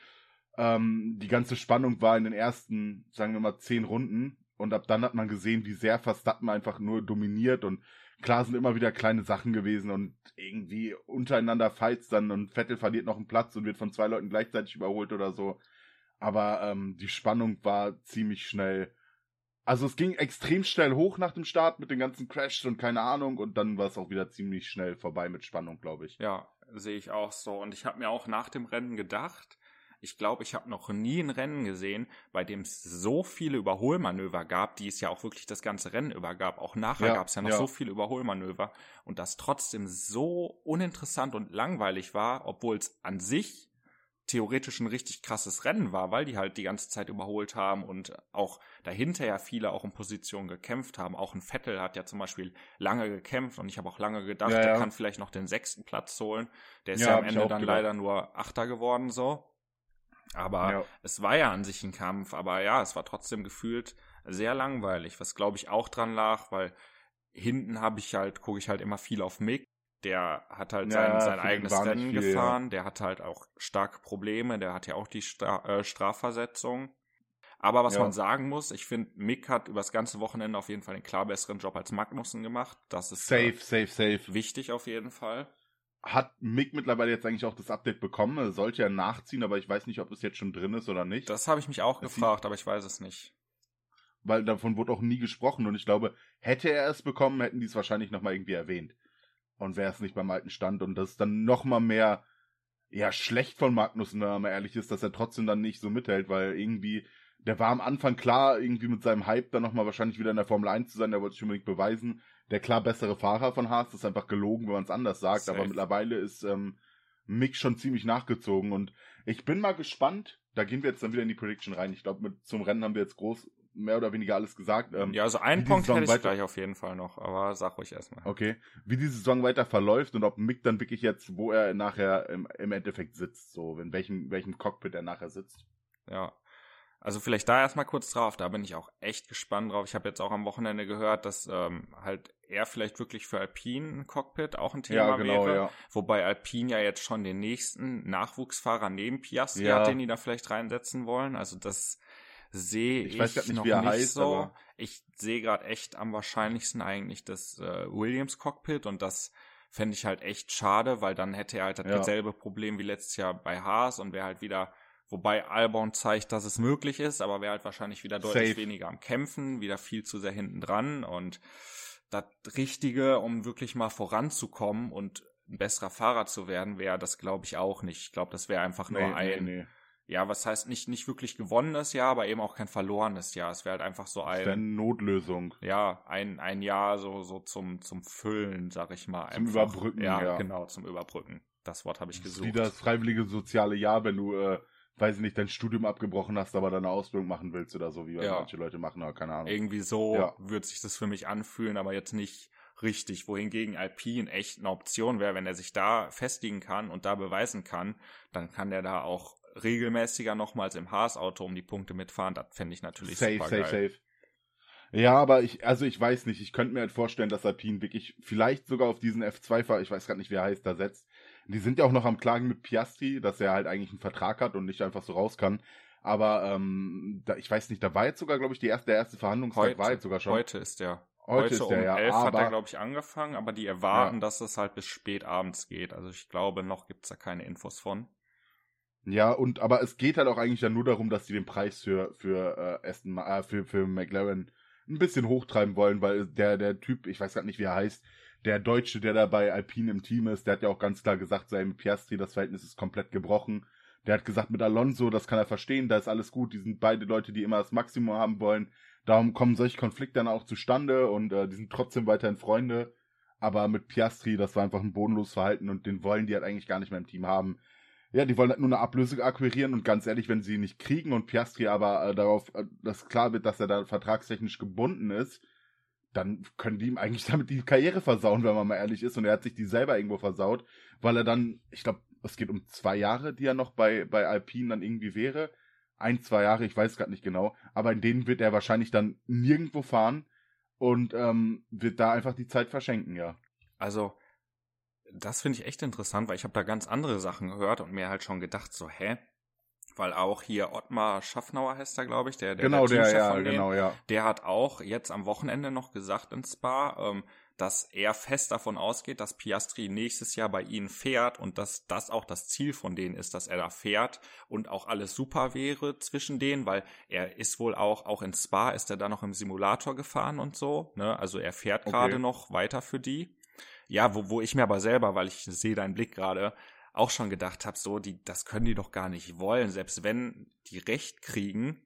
die ganze Spannung war in den ersten, sagen wir mal, 10 Runden. Und ab dann hat man gesehen, wie sehr Verstappen einfach nur dominiert. Und klar sind immer wieder kleine Sachen gewesen und irgendwie untereinander Fights dann. Und Vettel verliert noch einen Platz und wird von 2 Leuten gleichzeitig überholt oder so. Aber die Spannung war ziemlich schnell. Also es ging extrem schnell hoch nach dem Start mit den ganzen Crashs und keine Ahnung. Und dann war es auch wieder ziemlich schnell vorbei mit Spannung, glaube ich. Ja, sehe ich auch so. Und ich habe mir auch nach dem Rennen gedacht, ich glaube, ich habe noch nie ein Rennen gesehen, bei dem es so viele Überholmanöver gab, die es ja auch wirklich das ganze Rennen über gab. Auch nachher gab es ja noch so viele Überholmanöver. Und das trotzdem so uninteressant und langweilig war, obwohl es an sich theoretisch ein richtig krasses Rennen war, weil die halt die ganze Zeit überholt haben und auch dahinter ja viele auch in Position gekämpft haben. Auch ein Vettel hat ja zum Beispiel lange gekämpft und ich habe auch lange gedacht, der kann vielleicht noch den 6. Platz holen. Der ist ja am Ende dann leider nur 8. geworden so. Aber es war ja an sich ein Kampf, aber ja, es war trotzdem gefühlt sehr langweilig, was glaube ich auch dran lag, weil hinten gucke ich halt immer viel auf Mick, der hat halt sein eigenes Rennen gefahren, der hat halt auch starke Probleme, der hat ja auch die Strafversetzung. Aber was man sagen muss, ich finde, Mick hat übers ganze Wochenende auf jeden Fall einen klar besseren Job als Magnussen gemacht. Das ist safe. Wichtig auf jeden Fall. Hat Mick mittlerweile jetzt eigentlich auch das Update bekommen? Er sollte ja nachziehen, aber ich weiß nicht, ob es jetzt schon drin ist oder nicht. Das habe ich mich auch gefragt, aber ich weiß es nicht. Weil davon wurde auch nie gesprochen und ich glaube, hätte er es bekommen, hätten die es wahrscheinlich nochmal irgendwie erwähnt. Und wäre es nicht beim alten Stand und das ist dann nochmal mehr, ja, schlecht von Magnussen, wenn man mal ehrlich ist, dass er trotzdem dann nicht so mithält, weil irgendwie, der war am Anfang klar, irgendwie mit seinem Hype dann nochmal wahrscheinlich wieder in der Formel 1 zu sein, der wollte sich unbedingt beweisen. Der klar bessere Fahrer von Haas ist einfach gelogen, wenn man es anders sagt. Safe. Aber mittlerweile ist Mick schon ziemlich nachgezogen. Und ich bin mal gespannt, da gehen wir jetzt dann wieder in die Prediction rein. Ich glaube, zum Rennen haben wir jetzt groß mehr oder weniger alles gesagt. Also einen Punkt hätte ich gleich auf jeden Fall noch, aber sag ruhig erstmal. Okay, wie die Saison weiter verläuft und ob Mick dann wirklich jetzt, wo er nachher im Endeffekt sitzt, so in welchem Cockpit er nachher sitzt. Ja. Also vielleicht da erstmal kurz drauf, da bin ich auch echt gespannt drauf. Ich habe jetzt auch am Wochenende gehört, dass halt er vielleicht wirklich für Alpine ein Cockpit auch ein Thema wäre. Ja. Wobei Alpine ja jetzt schon den nächsten Nachwuchsfahrer neben Piastri hat, den die da vielleicht reinsetzen wollen. Also das sehe ich weiß grad nicht, noch wie er nicht heißt, so. Aber ich sehe gerade echt am wahrscheinlichsten eigentlich das Williams-Cockpit und das fände ich halt echt schade, weil dann hätte er halt dasselbe Problem wie letztes Jahr bei Haas und wäre halt wieder... Wobei Albon zeigt, dass es möglich ist, aber wäre halt wahrscheinlich wieder deutlich weniger am Kämpfen, wieder viel zu sehr hinten dran und das Richtige, um wirklich mal voranzukommen und ein besserer Fahrer zu werden, wäre das, glaube ich, auch nicht. Ich glaube, das wäre einfach nur was heißt nicht wirklich gewonnenes Jahr, aber eben auch kein verlorenes Jahr. Es wäre halt einfach so ein... Das wäre eine Notlösung. Ja, ein Jahr so zum Füllen, sag ich mal. Zum einfach. Überbrücken, ja. genau, zum Überbrücken. Das Wort habe ich gesucht. Wie das freiwillige soziale Jahr, wenn du... weiß ich nicht, dein Studium abgebrochen hast, aber deine Ausbildung machen willst oder so, wie manche Leute machen, aber keine Ahnung. Irgendwie so wird sich das für mich anfühlen, aber jetzt nicht richtig. Wohingegen Alpine echt eine Option wäre, wenn er sich da festigen kann und da beweisen kann, dann kann der da auch regelmäßiger nochmals im Haas-Auto um die Punkte mitfahren. Das fände ich natürlich super geil. Safe. Ja, aber ich weiß nicht, ich könnte mir halt vorstellen, dass Alpine wirklich vielleicht sogar auf diesen F2-Fahrer, ich weiß gerade nicht, wer heißt, da setzt. Die sind ja auch noch am Klagen mit Piastri, dass er halt eigentlich einen Vertrag hat und nicht einfach so raus kann. Aber ich weiß nicht, da war jetzt sogar, glaube ich, der erste Verhandlungstag war jetzt sogar schon. Heute ist der. Heute ist der, um 11 hat er, glaube ich, angefangen, aber die erwarten, dass es halt bis spät abends geht. Also ich glaube, noch gibt's da keine Infos von. Ja, und aber es geht halt auch eigentlich dann nur darum, dass die den Preis für McLaren ein bisschen hochtreiben wollen, weil der Typ, ich weiß gerade nicht, wie er heißt, der Deutsche, der da bei Alpine im Team ist, der hat ja auch ganz klar gesagt, sei mit Piastri, das Verhältnis ist komplett gebrochen. Der hat gesagt, mit Alonso, das kann er verstehen, da ist alles gut. Die sind beide Leute, die immer das Maximum haben wollen. Darum kommen solche Konflikte dann auch zustande und die sind trotzdem weiterhin Freunde. Aber mit Piastri, das war einfach ein bodenloses Verhalten und den wollen die halt eigentlich gar nicht mehr im Team haben. Ja, die wollen halt nur eine Ablösung akquirieren und ganz ehrlich, wenn sie ihn nicht kriegen und Piastri aber darauf, dass klar wird, dass er da vertragstechnisch gebunden ist, dann können die ihm eigentlich damit die Karriere versauen, wenn man mal ehrlich ist. Und er hat sich die selber irgendwo versaut, weil er dann, ich glaube, es geht um 2 Jahre, die er noch bei Alpine dann irgendwie wäre. 1, 2 Jahre, ich weiß gerade nicht genau. Aber in denen wird er wahrscheinlich dann nirgendwo fahren und wird da einfach die Zeit verschenken, ja. Also Das finde ich echt interessant, weil ich habe da ganz andere Sachen gehört und mir halt schon gedacht so, hä? Weil auch hier Otmar Szafnauer heißt er, glaube ich, der Teamchef, der hat auch jetzt am Wochenende noch gesagt in Spa, dass er fest davon ausgeht, dass Piastri nächstes Jahr bei ihnen fährt und dass das auch das Ziel von denen ist, dass er da fährt und auch alles super wäre zwischen denen, weil er ist wohl auch in Spa ist er da noch im Simulator gefahren und so, ne? Also er fährt gerade noch weiter für die. Ja, wo ich mir aber selber, weil ich sehe deinen Blick gerade, auch schon gedacht habe, so, das können die doch gar nicht wollen. Selbst wenn die Recht kriegen,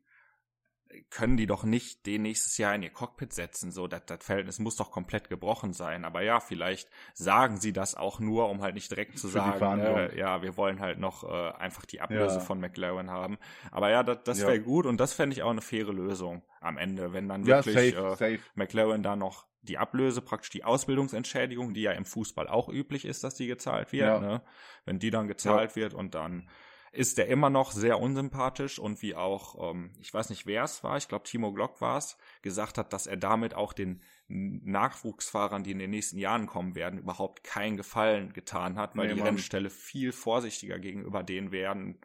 können die doch nicht den nächstes Jahr in ihr Cockpit setzen. So, das Verhältnis muss doch komplett gebrochen sein. Aber ja, vielleicht sagen sie das auch nur, um halt nicht direkt zu sagen, wir wollen halt noch einfach die Ablöse von McLaren haben. Aber ja, das wäre gut und das fände ich auch eine faire Lösung am Ende, wenn dann wirklich safe. McLaren da noch die Ablöse, praktisch die Ausbildungsentschädigung, die ja im Fußball auch üblich ist, dass die gezahlt wird, ne? Wenn die dann gezahlt wird und dann ist der immer noch sehr unsympathisch und wie auch, ich weiß nicht, wer es war, ich glaube Timo Glock war es, gesagt hat, dass er damit auch den Nachwuchsfahrern, die in den nächsten Jahren kommen werden, überhaupt keinen Gefallen getan hat, weil die Rennstelle viel vorsichtiger gegenüber denen werden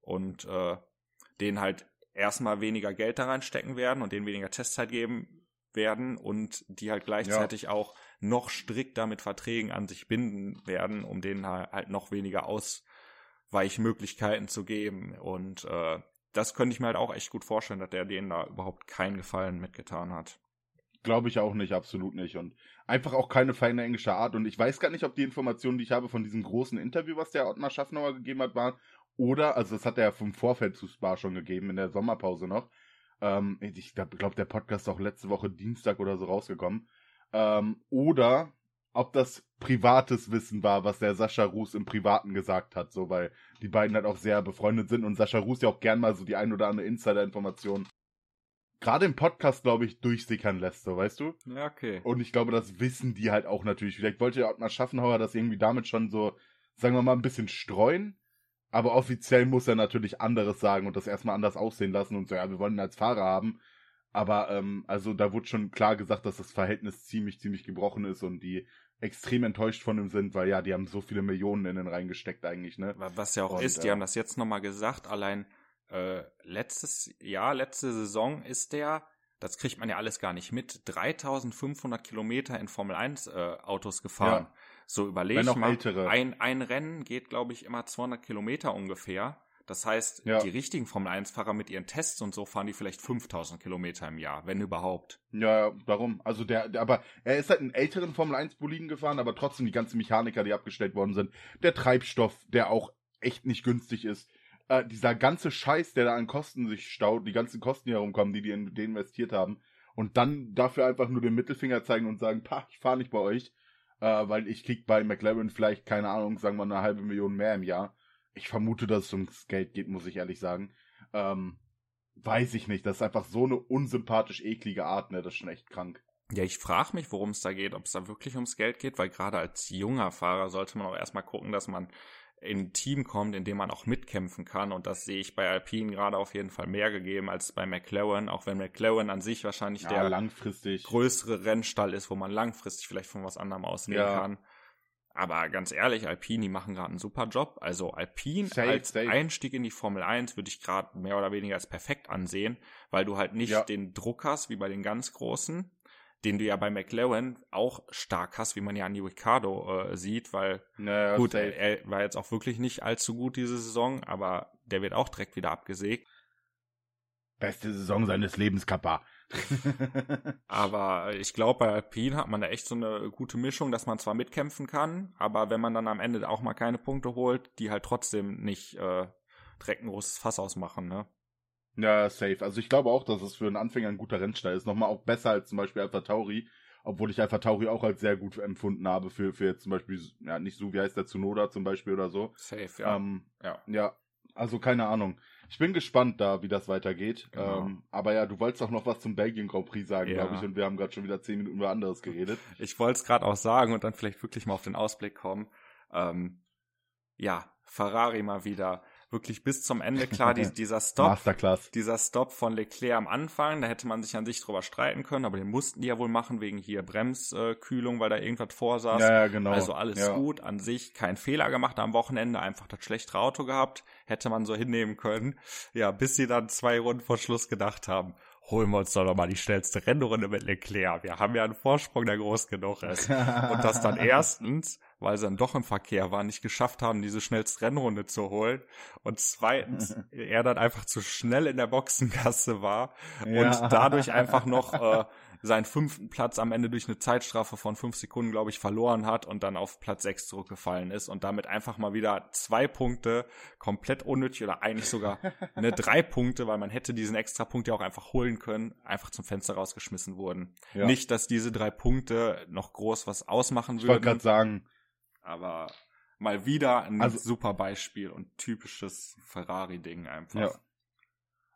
und denen halt erstmal weniger Geld da reinstecken werden und denen weniger Testzeit geben werden und die halt gleichzeitig auch noch strikter mit Verträgen an sich binden werden, um denen halt noch weniger Ausweichmöglichkeiten zu geben. Und das könnte ich mir halt auch echt gut vorstellen, dass der denen da überhaupt keinen Gefallen mitgetan hat. Glaube ich auch nicht, absolut nicht. Und einfach auch keine feine englische Art. Und ich weiß gar nicht, ob die Informationen, die ich habe von diesem großen Interview, was der Otmar Szafnauer gegeben hat, waren, oder, also das hat er ja vom Vorfeld zu Spa schon gegeben, in der Sommerpause noch. Ich glaube, der Podcast ist auch letzte Woche Dienstag oder so rausgekommen. Oder ob das privates Wissen war, was der Sascha Ruß im Privaten gesagt hat, so, weil die beiden halt auch sehr befreundet sind und Sascha Ruß ja auch gern mal so die ein oder andere Insider-Information gerade im Podcast, glaube ich, durchsickern lässt, so, weißt du? Ja, okay. Und ich glaube, das wissen die halt auch natürlich. Vielleicht wollte der Otmar Szafnauer das irgendwie damit schon so, sagen wir mal, ein bisschen streuen. Aber offiziell muss er natürlich anderes sagen und das erstmal anders aussehen lassen und so, ja, wir wollen ihn als Fahrer haben. Aber also da wurde schon klar gesagt, dass das Verhältnis ziemlich, ziemlich gebrochen ist und die extrem enttäuscht von ihm sind, weil ja, die haben so viele Millionen in den reingesteckt eigentlich, ne? Was ja auch und, die haben das jetzt nochmal gesagt, allein letzte Saison ist der, das kriegt man ja alles gar nicht mit, 3.500 Kilometer in Formel 1 Autos gefahren. Ja. So, überleg mal, ein Rennen geht, glaube ich, immer 200 Kilometer ungefähr. Das heißt, die richtigen Formel-1-Fahrer mit ihren Tests und so fahren die vielleicht 5.000 Kilometer im Jahr, wenn überhaupt. Ja, darum. Also aber er ist halt einen älteren Formel-1-Boliden gefahren, aber trotzdem die ganzen Mechaniker, die abgestellt worden sind, der Treibstoff, der auch echt nicht günstig ist, dieser ganze Scheiß, der da an Kosten sich staut, die ganzen Kosten, die herumkommen, die in den investiert haben, und dann dafür einfach nur den Mittelfinger zeigen und sagen, ich fahre nicht bei euch. Weil ich krieg bei McLaren vielleicht, keine Ahnung, sagen wir 500.000 mehr im Jahr. Ich vermute, dass es ums Geld geht, muss ich ehrlich sagen. Weiß ich nicht. Das ist einfach so eine unsympathisch eklige Art, ne? Das ist schon echt krank. Ja, ich frage mich, worum es da geht, ob es da wirklich ums Geld geht, weil gerade als junger Fahrer sollte man auch erstmal gucken, dass man in ein Team kommt, in dem man auch mitkämpfen kann, und das sehe ich bei Alpine gerade auf jeden Fall mehr gegeben als bei McLaren, auch wenn McLaren an sich wahrscheinlich der langfristig größere Rennstall ist, wo man langfristig vielleicht von was anderem ausgehen kann. Aber ganz ehrlich, Alpine, die machen gerade einen super Job. Also Alpine als Einstieg in die Formel 1 würde ich gerade mehr oder weniger als perfekt ansehen, weil du halt nicht den Druck hast wie bei den ganz Großen, den du ja bei McLaren auch stark hast, wie man ja an die Ricciardo sieht, weil gut, er war jetzt auch wirklich nicht allzu gut diese Saison, aber der wird auch direkt wieder abgesägt. Beste Saison seines Lebens, Kappa. Aber ich glaube, bei Alpine hat man da echt so eine gute Mischung, dass man zwar mitkämpfen kann, aber wenn man dann am Ende auch mal keine Punkte holt, die halt trotzdem nicht direkt ein großes Fass ausmachen, ne? Ja, safe. Also ich glaube auch, dass es für einen Anfänger ein guter Rennstall ist. Nochmal auch besser als zum Beispiel Alpha Tauri, obwohl ich Alpha Tauri auch als sehr gut empfunden habe für jetzt zum Beispiel, nicht so, wie heißt der, Tsunoda zum Beispiel oder so. Safe, ja. Ja, also keine Ahnung. Ich bin gespannt da, wie das weitergeht. Genau. Aber ja, du wolltest auch noch was zum Belgien Grand Prix sagen, glaube ich, und wir haben gerade schon wieder 10 Minuten über anderes geredet. Ich wollte es gerade auch sagen und dann vielleicht wirklich mal auf den Ausblick kommen. Ja, Ferrari mal wieder. wirklich bis zum Ende. Klar, dieser Stop von Leclerc am Anfang, da hätte man sich an sich drüber streiten können, aber den mussten die ja wohl machen, wegen hier Bremskühlung, weil da irgendwas vorsaß. Ja, genau. Also alles gut, an sich kein Fehler gemacht am Wochenende, einfach das schlechtere Auto gehabt, hätte man so hinnehmen können. Ja, bis sie dann 2 Runden vor Schluss gedacht haben, holen wir uns doch nochmal die schnellste Rennrunde mit Leclerc. Wir haben ja einen Vorsprung, der groß genug ist. Und das dann erstens, weil sie dann doch im Verkehr waren, nicht geschafft haben, diese schnellste Rennrunde zu holen. Und zweitens, er dann einfach zu schnell in der Boxengasse war und dadurch einfach noch seinen 5. Platz am Ende durch eine Zeitstrafe von 5 Sekunden, glaube ich, verloren hat und dann auf Platz 6 zurückgefallen ist und damit einfach mal wieder 2 Punkte komplett unnötig oder eigentlich sogar 3 Punkte, weil man hätte diesen Extrapunkt ja auch einfach holen können, einfach zum Fenster rausgeschmissen wurden. Ja. Nicht, dass diese 3 Punkte noch groß was ausmachen würden. Ich wollte gerade sagen. Aber mal wieder ein super Beispiel und typisches Ferrari-Ding einfach. Ja.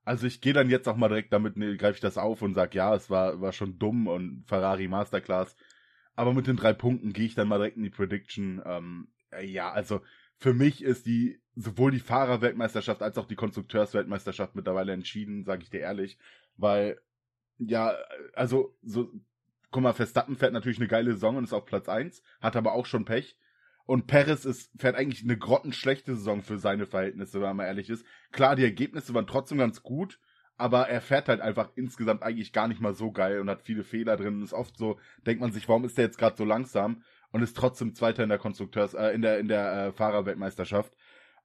Also ich gehe dann jetzt auch mal direkt damit, greife ich das auf und sage, ja, es war schon dumm und Ferrari Masterclass. Aber mit den 3 Punkten gehe ich dann mal direkt in die Prediction. Für mich ist sowohl die Fahrerweltmeisterschaft als auch die Konstrukteursweltmeisterschaft mittlerweile entschieden, sage ich dir ehrlich. Weil, guck mal, Verstappen fährt natürlich eine geile Saison und ist auf Platz 1, hat aber auch schon Pech. Und Perez fährt eigentlich eine grottenschlechte Saison für seine Verhältnisse, wenn man mal ehrlich ist. Klar, die Ergebnisse waren trotzdem ganz gut, aber er fährt halt einfach insgesamt eigentlich gar nicht mal so geil und hat viele Fehler drin. Und ist oft so, denkt man sich, warum ist der jetzt gerade so langsam? Und ist trotzdem Zweiter in der Fahrerweltmeisterschaft.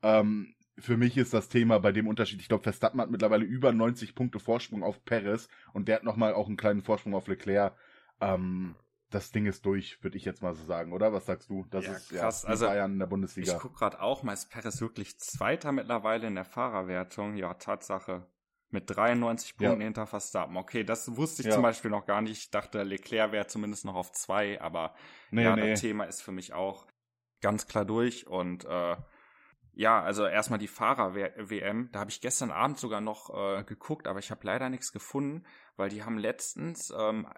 Für mich ist das Thema bei dem Unterschied, ich glaube, Verstappen hat mittlerweile über 90 Punkte Vorsprung auf Perez und der hat nochmal auch einen kleinen Vorsprung auf Leclerc. Das Ding ist durch, würde ich jetzt mal so sagen, oder? Was sagst du? Das ist krass. Ja, also, Bayern in der Bundesliga. Ich gucke gerade auch mal, ist Perez wirklich Zweiter mittlerweile in der Fahrerwertung? Ja, Tatsache. Mit 93 Punkten hinter Verstappen. Okay, das wusste ich zum Beispiel noch gar nicht. Ich dachte, Leclerc wäre zumindest noch auf 2, aber das Thema ist für mich auch ganz klar durch. Und erstmal die Fahrer-WM. Da habe ich gestern Abend sogar noch geguckt, aber ich habe leider nichts gefunden. Weil die haben letztens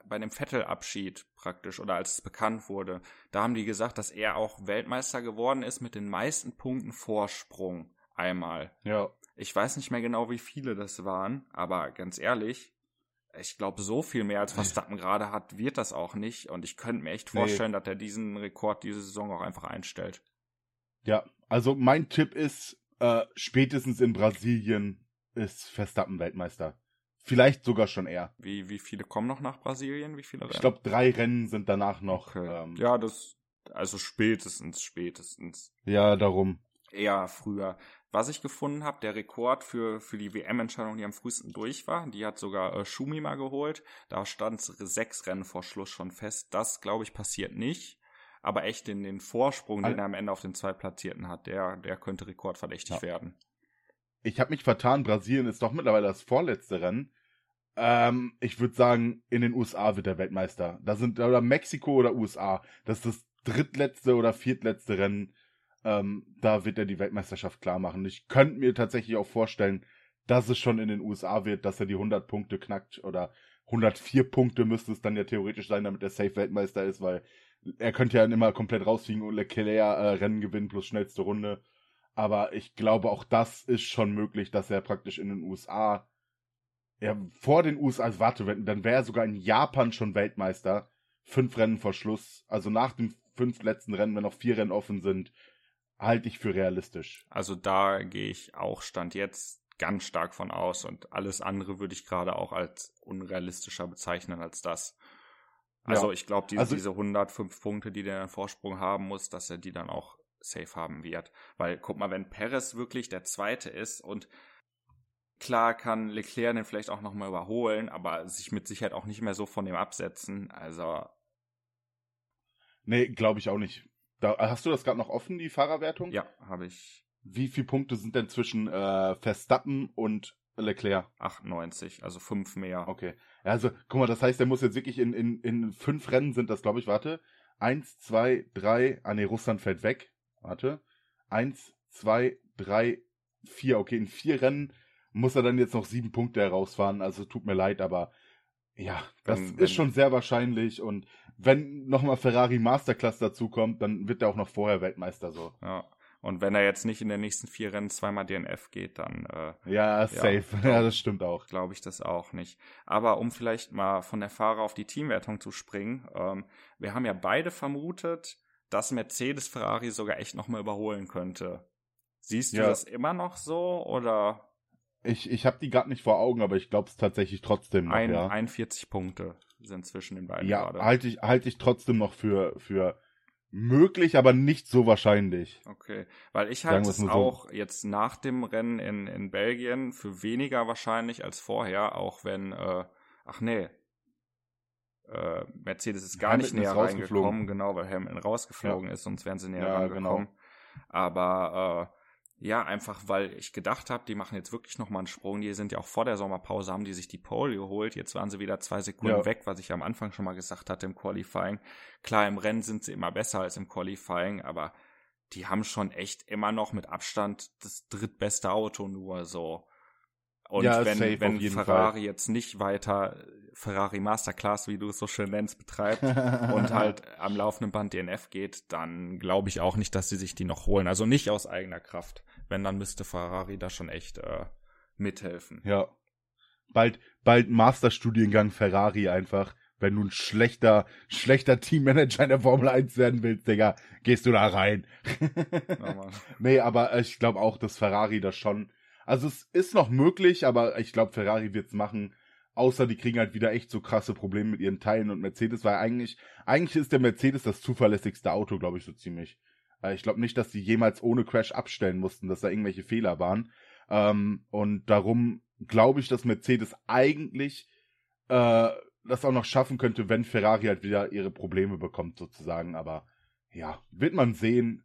bei dem Vettel-Abschied praktisch, oder als es bekannt wurde, da haben die gesagt, dass er auch Weltmeister geworden ist mit den meisten Punkten Vorsprung einmal. Ja. Ich weiß nicht mehr genau, wie viele das waren, aber ganz ehrlich, ich glaube, so viel mehr als Verstappen gerade hat, wird das auch nicht. Und ich könnte mir echt vorstellen, dass er diesen Rekord diese Saison auch einfach einstellt. Ja, also mein Tipp ist, spätestens in Brasilien ist Verstappen Weltmeister. Vielleicht sogar schon eher. Wie viele kommen noch nach Brasilien? Wie viele? Ich glaube, 3 Rennen sind danach noch. Okay. Spätestens. Ja, darum. Eher früher. Was ich gefunden habe, der Rekord für die WM-Entscheidung, die am frühesten durch war, die hat sogar Schumi mal geholt. Da stand 6 Rennen vor Schluss schon fest. Das, glaube ich, passiert nicht. Aber echt in den Vorsprung, den er am Ende auf den Zweitplatzierten hat, der könnte rekordverdächtig werden. Ich habe mich vertan, Brasilien ist doch mittlerweile das vorletzte Rennen. Ich würde sagen, in den USA wird der Weltmeister. Da sind oder Mexiko oder USA. Das ist das drittletzte oder viertletzte Rennen. Da wird er die Weltmeisterschaft klar machen. Ich könnte mir tatsächlich auch vorstellen, dass es schon in den USA wird, dass er die 100 Punkte knackt oder 104 Punkte müsste es dann ja theoretisch sein, damit er safe Weltmeister ist, weil er könnte ja immer komplett rausfliegen und Leclerc Rennen gewinnen plus schnellste Runde. Aber ich glaube, auch das ist schon möglich, dass er praktisch in den USA, vor den USA, dann wäre er sogar in Japan schon Weltmeister. 5 Rennen vor Schluss, also nach den 5 letzten Rennen, wenn noch 4 Rennen offen sind, halte ich für realistisch. Also da gehe ich auch Stand jetzt ganz stark von aus und alles andere würde ich gerade auch als unrealistischer bezeichnen als das. Also ich glaube, diese 105 Punkte, die der Vorsprung haben muss, dass er die dann auch safe haben wird. Weil, guck mal, wenn Perez wirklich der Zweite ist und klar kann Leclerc den vielleicht auch nochmal überholen, aber sich mit Sicherheit auch nicht mehr so von dem absetzen, also... Nee, glaube ich auch nicht. Hast du das gerade noch offen, die Fahrerwertung? Ja, habe ich. Wie viele Punkte sind denn zwischen Verstappen und Leclerc? 98, also 5 mehr. Okay, also guck mal, das heißt, der muss jetzt wirklich in 5 Rennen sind das, glaube ich, 1, 2, 3, Russland fällt weg. 1, 2, 3, 4. Okay, in 4 Rennen muss er dann jetzt noch 7 Punkte herausfahren. Also tut mir leid, aber das ist schon sehr wahrscheinlich. Und wenn nochmal Ferrari Masterclass dazukommt, dann wird er auch noch vorher Weltmeister so. Ja, Und wenn er jetzt nicht in den nächsten 4 Rennen zweimal DNF geht, dann... ja, safe. Ja, das stimmt auch. Glaube ich das auch nicht. Aber um vielleicht mal von der Fahrer auf die Teamwertung zu springen, wir haben ja beide vermutet, dass Mercedes Ferrari sogar echt nochmal überholen könnte. Siehst du das immer noch so, oder... Ich habe die gerade nicht vor Augen, aber ich glaube es tatsächlich trotzdem noch, 41 Punkte sind zwischen den beiden gerade. Ja, halte ich trotzdem noch für möglich, aber nicht so wahrscheinlich. Okay, weil ich halte es auch jetzt nach dem Rennen in Belgien für weniger wahrscheinlich als vorher, auch wenn, Mercedes ist gar Hamilton nicht näher reingekommen, genau, weil Hamilton rausgeflogen ist, sonst wären sie näher rangekommen. Genau. Aber, ja, einfach weil ich gedacht habe, die machen jetzt wirklich nochmal einen Sprung. Die sind ja auch vor der Sommerpause, haben die sich die Pole geholt. Jetzt waren sie wieder 2 Sekunden weg, was ich am Anfang schon mal gesagt hatte im Qualifying. Klar, im Rennen sind sie immer besser als im Qualifying, aber die haben schon echt immer noch mit Abstand das drittbeste Auto nur so. Und ja, wenn Ferrari jetzt nicht weiter Ferrari Masterclass, wie du es so schön nennst, betreibt und halt am laufenden Band DNF geht, dann glaube ich auch nicht, dass sie sich die noch holen. Also nicht aus eigener Kraft. Wenn, dann müsste Ferrari da schon echt mithelfen. Ja, bald Masterstudiengang Ferrari einfach. Wenn du ein schlechter Teammanager in der Formel 1 werden willst, Digga, gehst du da rein. Nee, aber ich glaube auch, dass Ferrari das schon... Also es ist noch möglich, aber ich glaube, Ferrari wird es machen. Außer die kriegen halt wieder echt so krasse Probleme mit ihren Teilen und Mercedes, weil eigentlich ist der Mercedes das zuverlässigste Auto, glaube ich, so ziemlich. Ich glaube nicht, dass sie jemals ohne Crash abstellen mussten, dass da irgendwelche Fehler waren. Und darum glaube ich, dass Mercedes eigentlich das auch noch schaffen könnte, wenn Ferrari halt wieder ihre Probleme bekommt, sozusagen. Aber ja, wird man sehen.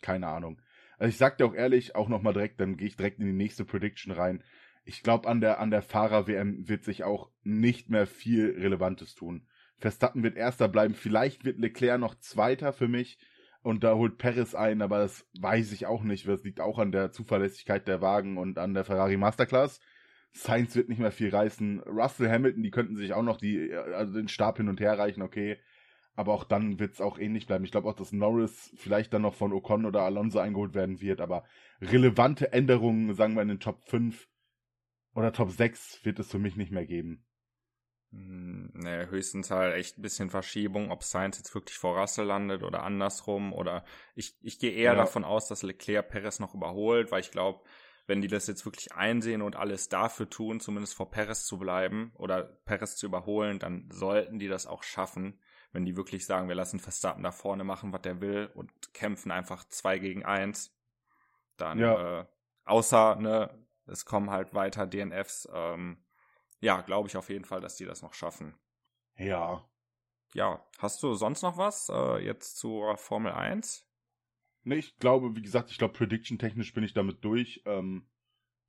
Keine Ahnung. Also ich sag dir auch ehrlich, auch nochmal direkt, dann gehe ich direkt in die nächste Prediction rein. Ich glaube, an der Fahrer-WM wird sich auch nicht mehr viel Relevantes tun. Verstappen wird Erster bleiben, vielleicht wird Leclerc noch Zweiter für mich und da holt Perez ein, aber das weiß ich auch nicht, das liegt auch an der Zuverlässigkeit der Wagen und an der Ferrari Masterclass. Sainz wird nicht mehr viel reißen, Russell, Hamilton, die könnten sich auch noch den Stab hin und her reichen, okay, aber auch dann wird es auch ähnlich bleiben. Ich glaube auch, dass Norris vielleicht dann noch von Ocon oder Alonso eingeholt werden wird, aber relevante Änderungen, sagen wir in den Top 5, oder Top 6 wird es für mich nicht mehr geben. Nee, höchstens halt echt ein bisschen Verschiebung, ob Sainz jetzt wirklich vor Russell landet oder andersrum. Oder ich gehe eher davon aus, dass Leclerc Perez noch überholt, weil ich glaube, wenn die das jetzt wirklich einsehen und alles dafür tun, zumindest vor Perez zu bleiben oder Perez zu überholen, dann sollten die das auch schaffen. Wenn die wirklich sagen, wir lassen Verstappen da vorne machen, was der will und kämpfen einfach 2 gegen 1, dann außer, ne, es kommen halt weiter DNFs. Glaube ich auf jeden Fall, dass die das noch schaffen. Ja. Ja, hast du sonst noch was jetzt zur Formel 1? Ne, ich glaube, wie gesagt, prediction-technisch bin ich damit durch. Werden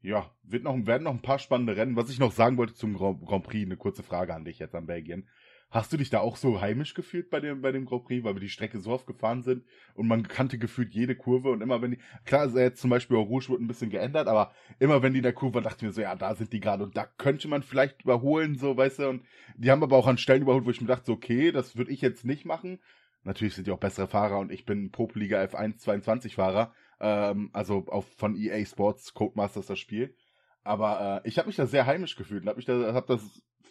noch ein paar spannende Rennen. Was ich noch sagen wollte zum Grand Prix, eine kurze Frage an dich jetzt an Belgien. Hast du dich da auch so heimisch gefühlt bei dem Grand Prix, weil wir die Strecke so oft gefahren sind und man kannte gefühlt jede Kurve und immer wenn die, klar ist jetzt zum Beispiel auch Rouge wurde ein bisschen geändert, aber immer wenn die in der Kurve dachte ich mir so, ja, da sind die gerade und da könnte man vielleicht überholen, so, weißt du, und die haben aber auch an Stellen überholt, wo ich mir dachte, so, okay, das würde ich jetzt nicht machen. Natürlich sind die auch bessere Fahrer und ich bin Pro-Liga F1 22 Fahrer, also von EA Sports Codemasters das Spiel, aber ich habe mich da sehr heimisch gefühlt und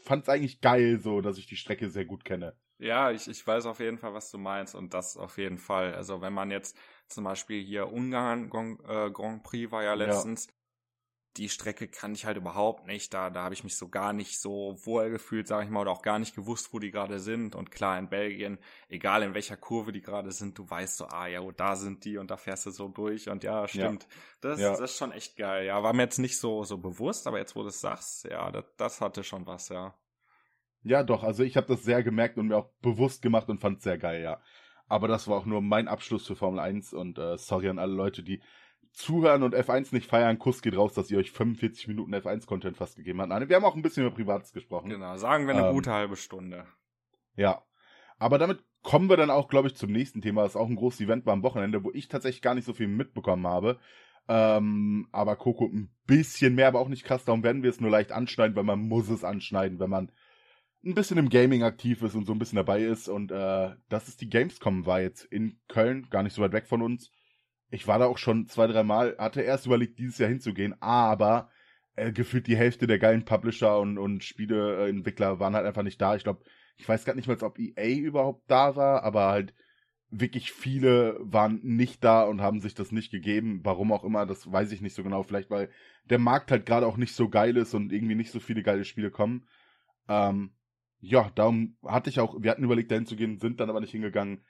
fand es eigentlich geil so, dass ich die Strecke sehr gut kenne. Ja, ich weiß auf jeden Fall, was du meinst und das auf jeden Fall. Also wenn man jetzt zum Beispiel hier Ungarn Grand Prix war ja letztens, die Strecke kann ich halt überhaupt nicht, da habe ich mich so gar nicht so wohl gefühlt, sage ich mal, oder auch gar nicht gewusst, wo die gerade sind und klar in Belgien, egal in welcher Kurve die gerade sind, du weißt so, da sind die und da fährst du so durch und ja, stimmt. Ja. Das ist schon echt geil. Ja, war mir jetzt nicht so bewusst, aber jetzt, wo du es sagst, ja, das hatte schon was, ja. Ja, doch, also ich habe das sehr gemerkt und mir auch bewusst gemacht und fand es sehr geil, ja. Aber das war auch nur mein Abschluss für Formel 1 und sorry an alle Leute, die zuhören und F1 nicht feiern, Kuss geht raus, dass ihr euch 45 Minuten F1-Content fast gegeben habt. Wir haben auch ein bisschen über Privates gesprochen. Genau, sagen wir eine gute halbe Stunde. Ja, aber damit kommen wir dann auch, glaube ich, zum nächsten Thema. Das ist auch ein großes Event war am Wochenende, wo ich tatsächlich gar nicht so viel mitbekommen habe. Aber Coco ein bisschen mehr, aber auch nicht krass. Darum werden wir es nur leicht anschneiden, weil man muss es anschneiden, wenn man ein bisschen im Gaming aktiv ist und so ein bisschen dabei ist. Und das ist die Gamescom, war jetzt in Köln, gar nicht so weit weg von uns. ich war da auch schon 2-3 Mal, hatte erst überlegt, dieses Jahr hinzugehen, aber gefühlt die Hälfte der geilen Publisher und Spieleentwickler waren halt einfach nicht da. Ich glaube, ich weiß gar nicht mal, ob EA überhaupt da war, aber halt wirklich viele waren nicht da und haben sich das nicht gegeben. Warum auch immer, das weiß ich nicht so genau. Vielleicht, weil der Markt halt gerade auch nicht so geil ist und irgendwie nicht so viele geile Spiele kommen. Ja, darum hatte ich auch, wir hatten überlegt, da hinzugehen, sind dann aber nicht hingegangen.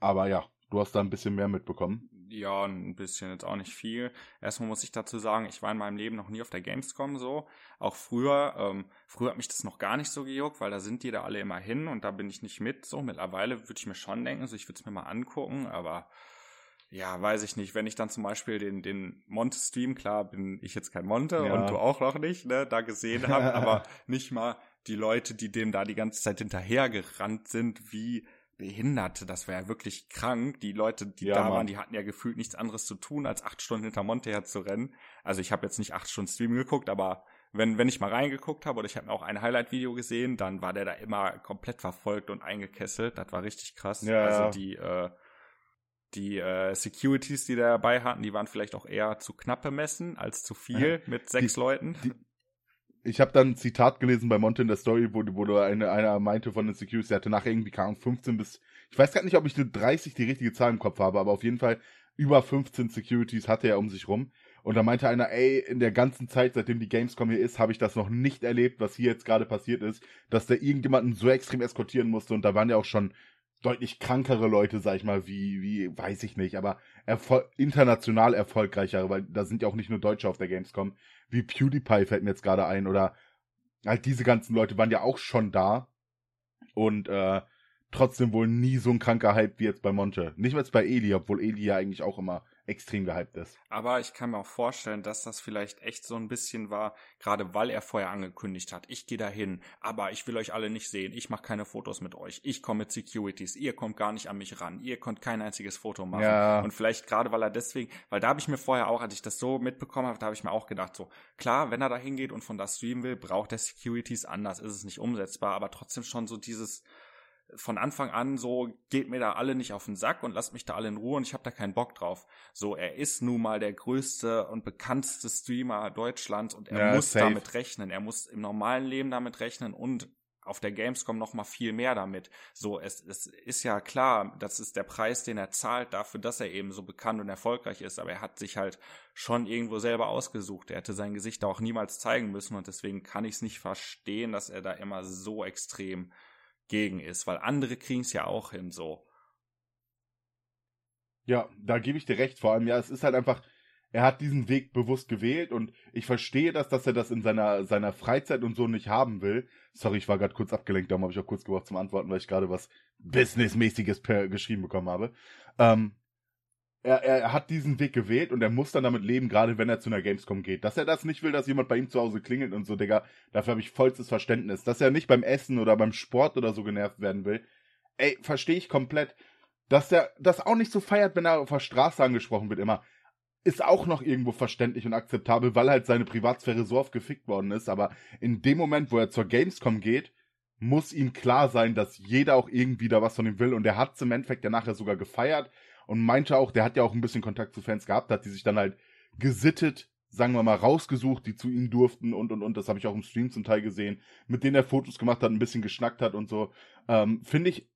Aber ja, du hast da ein bisschen mehr mitbekommen. Ja, ein bisschen, jetzt auch nicht viel. Erstmal muss ich dazu sagen, ich war in meinem Leben noch nie auf der Gamescom so. Auch früher hat mich das noch gar nicht so gejuckt, weil da sind die da alle immer hin und da bin ich nicht mit. So, mittlerweile würde ich mir schon denken, so ich würde es mir mal angucken, aber ja, weiß ich nicht. Wenn ich dann zum Beispiel den Monte-Stream, klar bin ich jetzt kein Monte und du auch noch nicht, ne, da gesehen habe, aber nicht mal die Leute, die dem da die ganze Zeit hinterhergerannt sind, wie Behinderte, das war ja wirklich krank. Die Leute, die da waren, die hatten ja gefühlt nichts anderes zu tun, als 8 Stunden hinter Monte her zu rennen. Also ich habe jetzt nicht 8 Stunden Stream geguckt, aber wenn ich mal reingeguckt habe oder ich habe mir auch ein Highlight-Video gesehen, dann war der da immer komplett verfolgt und eingekesselt. Das war richtig krass. Ja, also die Securities, die da dabei hatten, die waren vielleicht auch eher zu knapp bemessen als zu viel mit 6 Leuten. Ich habe dann ein Zitat gelesen bei Monte in der Story, wo einer meinte von den Securities, der hatte nachher irgendwie 15 bis, ich weiß gar nicht, ob ich 30 die richtige Zahl im Kopf habe, aber auf jeden Fall über 15 Securities hatte er um sich rum. Und da meinte einer, ey, in der ganzen Zeit, seitdem die Gamescom hier ist, habe ich das noch nicht erlebt, was hier jetzt gerade passiert ist, dass da irgendjemanden so extrem eskortieren musste. Und da waren ja auch schon deutlich krankere Leute, sag ich mal, wie weiß ich nicht, aber international erfolgreichere, weil da sind ja auch nicht nur Deutsche auf der Gamescom, wie PewDiePie fällt mir jetzt gerade ein, oder halt diese ganzen Leute waren ja auch schon da und trotzdem wohl nie so ein kranker Hype wie jetzt bei Monte. Nicht mal jetzt bei Eli, obwohl Eli ja eigentlich auch immer extrem gehypt ist. Aber ich kann mir auch vorstellen, dass das vielleicht echt so ein bisschen war, gerade weil er vorher angekündigt hat, ich gehe da hin, aber ich will euch alle nicht sehen, ich mache keine Fotos mit euch, ich komme mit Securities, ihr kommt gar nicht an mich ran, ihr könnt kein einziges Foto machen. Ja. Und vielleicht gerade, weil er deswegen, weil da habe ich mir vorher auch, als ich das so mitbekommen habe, da habe ich mir auch gedacht, so klar, wenn er da hingeht und von da streamen will, braucht er Securities, anders ist es nicht umsetzbar, aber trotzdem schon so dieses von Anfang an so, geht mir da alle nicht auf den Sack und lasst mich da alle in Ruhe und ich habe da keinen Bock drauf. So, er ist nun mal der größte und bekannteste Streamer Deutschlands und er muss safe damit rechnen. Er muss im normalen Leben damit rechnen und auf der Gamescom noch mal viel mehr damit. So, es ist ja klar, das ist der Preis, den er zahlt dafür, dass er eben so bekannt und erfolgreich ist, aber er hat sich halt schon irgendwo selber ausgesucht. Er hätte sein Gesicht da auch niemals zeigen müssen und deswegen kann ich es nicht verstehen, dass er da immer so extrem gegen ist, weil andere kriegen es ja auch hin so. Ja, da gebe ich dir recht, vor allem, ja, es ist halt einfach, er hat diesen Weg bewusst gewählt und ich verstehe das, dass er das in seiner Freizeit und so nicht haben will. Sorry, ich war gerade kurz abgelenkt, darum habe ich auch kurz gebraucht zum Antworten, weil ich gerade was Businessmäßiges geschrieben bekommen habe. Er hat diesen Weg gewählt und er muss dann damit leben, gerade wenn er zu einer Gamescom geht. Dass er das nicht will, dass jemand bei ihm zu Hause klingelt und so, Digga, dafür habe ich vollstes Verständnis. Dass er nicht beim Essen oder beim Sport oder so genervt werden will, ey, verstehe ich komplett. Dass er das auch nicht so feiert, wenn er auf der Straße angesprochen wird immer, ist auch noch irgendwo verständlich und akzeptabel, weil halt seine Privatsphäre so oft gefickt worden ist. Aber in dem Moment, wo er zur Gamescom geht, muss ihm klar sein, dass jeder auch irgendwie da was von ihm will. Und er hat es im Endeffekt ja nachher sogar gefeiert. Und meinte auch, der hat ja auch ein bisschen Kontakt zu Fans gehabt, hat die sich dann halt gesittet, sagen wir mal, rausgesucht, die zu ihm durften und. Das habe ich auch im Stream zum Teil gesehen, mit denen er Fotos gemacht hat, ein bisschen geschnackt hat und so. Finde ich,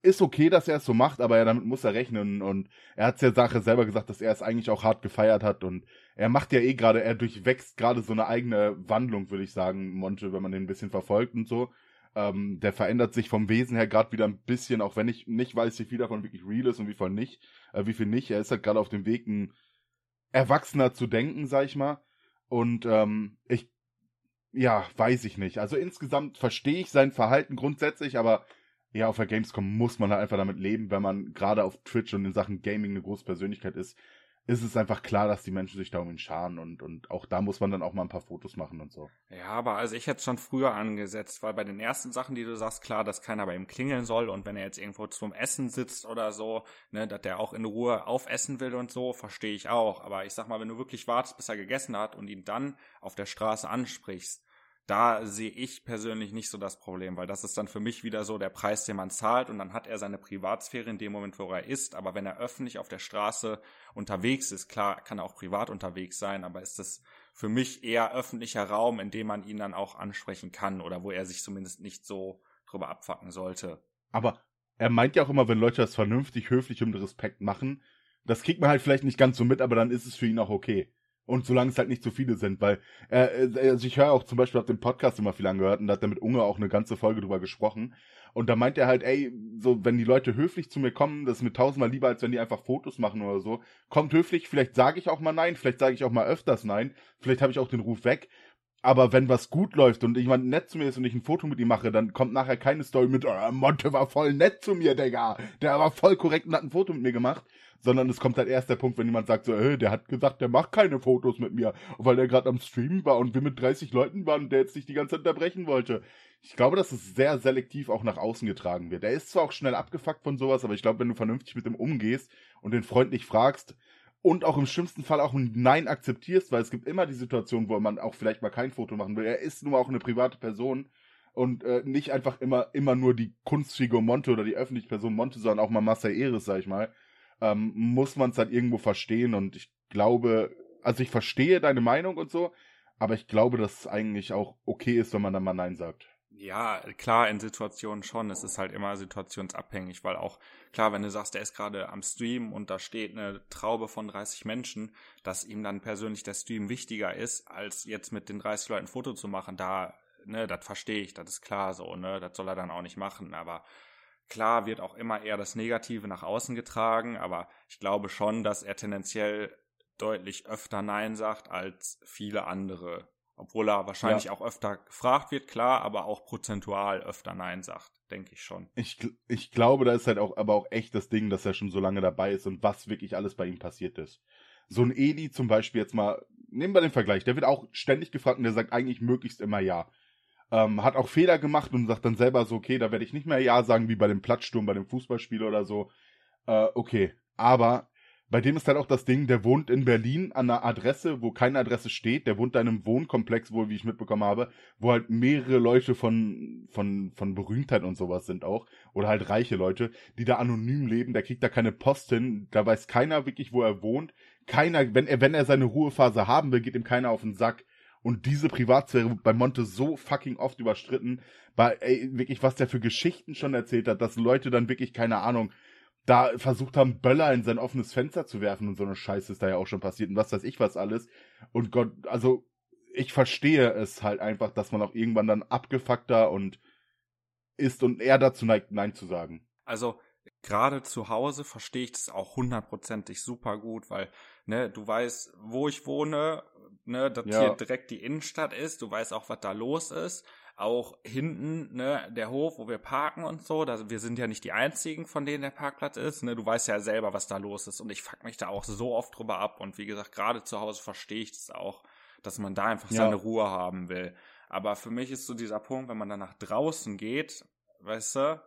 ist okay, dass er es so macht, aber ja, damit muss er rechnen. Und er hat es ja selber gesagt, dass er es eigentlich auch hart gefeiert hat. Und er macht ja er durchwächst gerade so eine eigene Wandlung, würde ich sagen, Monte, wenn man den ein bisschen verfolgt und so. Der verändert sich vom Wesen her gerade wieder ein bisschen, auch wenn ich nicht weiß, wie viel davon wirklich real ist und wie viel nicht. Er ist halt gerade auf dem Weg, ein Erwachsener zu denken, sag ich mal. Und weiß ich nicht. Also insgesamt verstehe ich sein Verhalten grundsätzlich, aber ja, auf der Gamescom muss man halt einfach damit leben, wenn man gerade auf Twitch und in Sachen Gaming eine große Persönlichkeit ist, ist es einfach klar, dass die Menschen sich da um ihn scharen und auch da muss man dann auch mal ein paar Fotos machen und so. Ja, aber also ich hätte es schon früher angesetzt, weil bei den ersten Sachen, die du sagst, klar, dass keiner bei ihm klingeln soll und wenn er jetzt irgendwo zum Essen sitzt oder so, ne, dass der auch in Ruhe aufessen will und so, verstehe ich auch. Aber ich sag mal, wenn du wirklich wartest, bis er gegessen hat und ihn dann auf der Straße ansprichst, Da sehe ich persönlich nicht so das Problem, weil das ist dann für mich wieder so der Preis, den man zahlt, und dann hat er seine Privatsphäre in dem Moment, wo er ist. Aber wenn er öffentlich auf der Straße unterwegs ist, klar, kann er auch privat unterwegs sein, aber ist das für mich eher öffentlicher Raum, in dem man ihn dann auch ansprechen kann oder wo er sich zumindest nicht so drüber abfacken sollte. Aber er meint ja auch immer, wenn Leute das vernünftig, höflich und mit Respekt machen, das kriegt man halt vielleicht nicht ganz so mit, aber dann ist es für ihn auch okay. Und solange es halt nicht zu viele sind, weil also ich höre auch zum Beispiel, hab den Podcast immer viel angehört und da hat er mit Unge auch eine ganze Folge drüber gesprochen. Und da meint er halt, ey, so wenn die Leute höflich zu mir kommen, das ist mir 1000-mal lieber, als wenn die einfach Fotos machen oder so. Kommt höflich, vielleicht sage ich auch mal nein, vielleicht sage ich auch mal öfters nein, vielleicht habe ich auch den Ruf weg. Aber wenn was gut läuft und jemand nett zu mir ist und ich ein Foto mit ihm mache, dann kommt nachher keine Story mit, oh, Monte war voll nett zu mir, Digga, der war voll korrekt und hat ein Foto mit mir gemacht. Sondern es kommt halt erst der Punkt, wenn jemand sagt so, der hat gesagt, der macht keine Fotos mit mir, weil der gerade am Streamen war und wir mit 30 Leuten waren und der jetzt nicht die ganze Zeit unterbrechen wollte. Ich glaube, dass es sehr selektiv auch nach außen getragen wird. Er ist zwar auch schnell abgefuckt von sowas, aber ich glaube, wenn du vernünftig mit dem umgehst und den freundlich fragst und auch im schlimmsten Fall auch ein Nein akzeptierst, weil es gibt immer die Situation, wo man auch vielleicht mal kein Foto machen will. Er ist nun mal auch eine private Person und nicht einfach immer nur die Kunstfigur Monte oder die öffentliche Person Monte, sondern auch mal Marcel Eres, sag ich mal. Muss man es halt irgendwo verstehen, und ich glaube, also ich verstehe deine Meinung und so, aber ich glaube, dass es eigentlich auch okay ist, wenn man dann mal Nein sagt. Ja, klar, in Situationen schon, es ist halt immer situationsabhängig, weil auch, klar, wenn du sagst, der ist gerade am Stream und da steht eine Traube von 30 Menschen, dass ihm dann persönlich der Stream wichtiger ist, als jetzt mit den 30 Leuten ein Foto zu machen, da, ne, das verstehe ich, das ist klar so, ne, das soll er dann auch nicht machen, aber klar wird auch immer eher das Negative nach außen getragen, aber ich glaube schon, dass er tendenziell deutlich öfter Nein sagt als viele andere. Obwohl er wahrscheinlich auch öfter gefragt wird, klar, aber auch prozentual öfter Nein sagt, denke ich schon. Ich glaube, da ist halt auch, aber auch echt das Ding, dass er schon so lange dabei ist und was wirklich alles bei ihm passiert ist. So ein Edi zum Beispiel jetzt mal, nehmen wir den Vergleich, der wird auch ständig gefragt und der sagt eigentlich möglichst immer ja. Hat auch Fehler gemacht und sagt dann selber so, okay, da werde ich nicht mehr Ja sagen, wie bei dem Platzsturm, bei dem Fußballspiel oder so. Okay, aber bei dem ist halt auch das Ding, der wohnt in Berlin an einer Adresse, wo keine Adresse steht, der wohnt da in einem Wohnkomplex, wohl, wie ich mitbekommen habe, wo halt mehrere Leute von Berühmtheit und sowas sind auch, oder halt reiche Leute, die da anonym leben, der kriegt da keine Post hin, da weiß keiner wirklich, wo er wohnt, keiner, wenn er seine Ruhephase haben will, geht ihm keiner auf den Sack. Und diese Privatsphäre bei Monte so fucking oft überstritten, weil, ey, wirklich, was der für Geschichten schon erzählt hat, dass Leute dann wirklich, keine Ahnung, da versucht haben, Böller in sein offenes Fenster zu werfen und so eine Scheiße ist da ja auch schon passiert und was weiß ich was alles. Und Gott, also, ich verstehe es halt einfach, dass man auch irgendwann dann abgefuckter und ist und eher dazu neigt, Nein zu sagen. Also, gerade zu Hause verstehe ich das auch 100%ig super gut, weil, ne, du weißt, wo ich wohne, ne, dass hier direkt die Innenstadt ist, du weißt auch, was da los ist, auch hinten, ne, der Hof, wo wir parken und so, da, wir sind ja nicht die einzigen, von denen der Parkplatz ist, ne, du weißt ja selber, was da los ist und ich fuck mich da auch so oft drüber ab und wie gesagt, gerade zu Hause verstehe ich das auch, dass man da einfach seine Ruhe haben will, aber für mich ist so dieser Punkt, wenn man dann nach draußen geht, weißt du,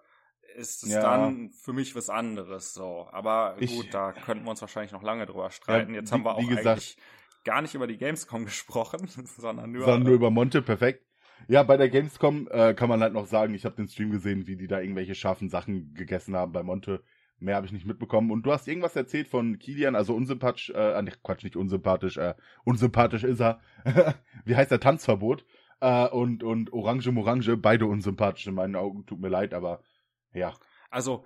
ist es dann für mich was anderes so, aber gut, da könnten wir uns wahrscheinlich noch lange drüber streiten, jetzt haben wir auch eigentlich gar nicht über die Gamescom gesprochen, sondern nur über Monte, perfekt. Ja, bei der Gamescom kann man halt noch sagen, ich habe den Stream gesehen, wie die da irgendwelche scharfen Sachen gegessen haben bei Monte. Mehr habe ich nicht mitbekommen. Und du hast irgendwas erzählt von Kilian, also unsympathisch, Quatsch, nicht unsympathisch, unsympathisch ist er. Wie heißt der? Tanzverbot? Und Orange, beide unsympathisch in meinen Augen, tut mir leid, aber ja. Also,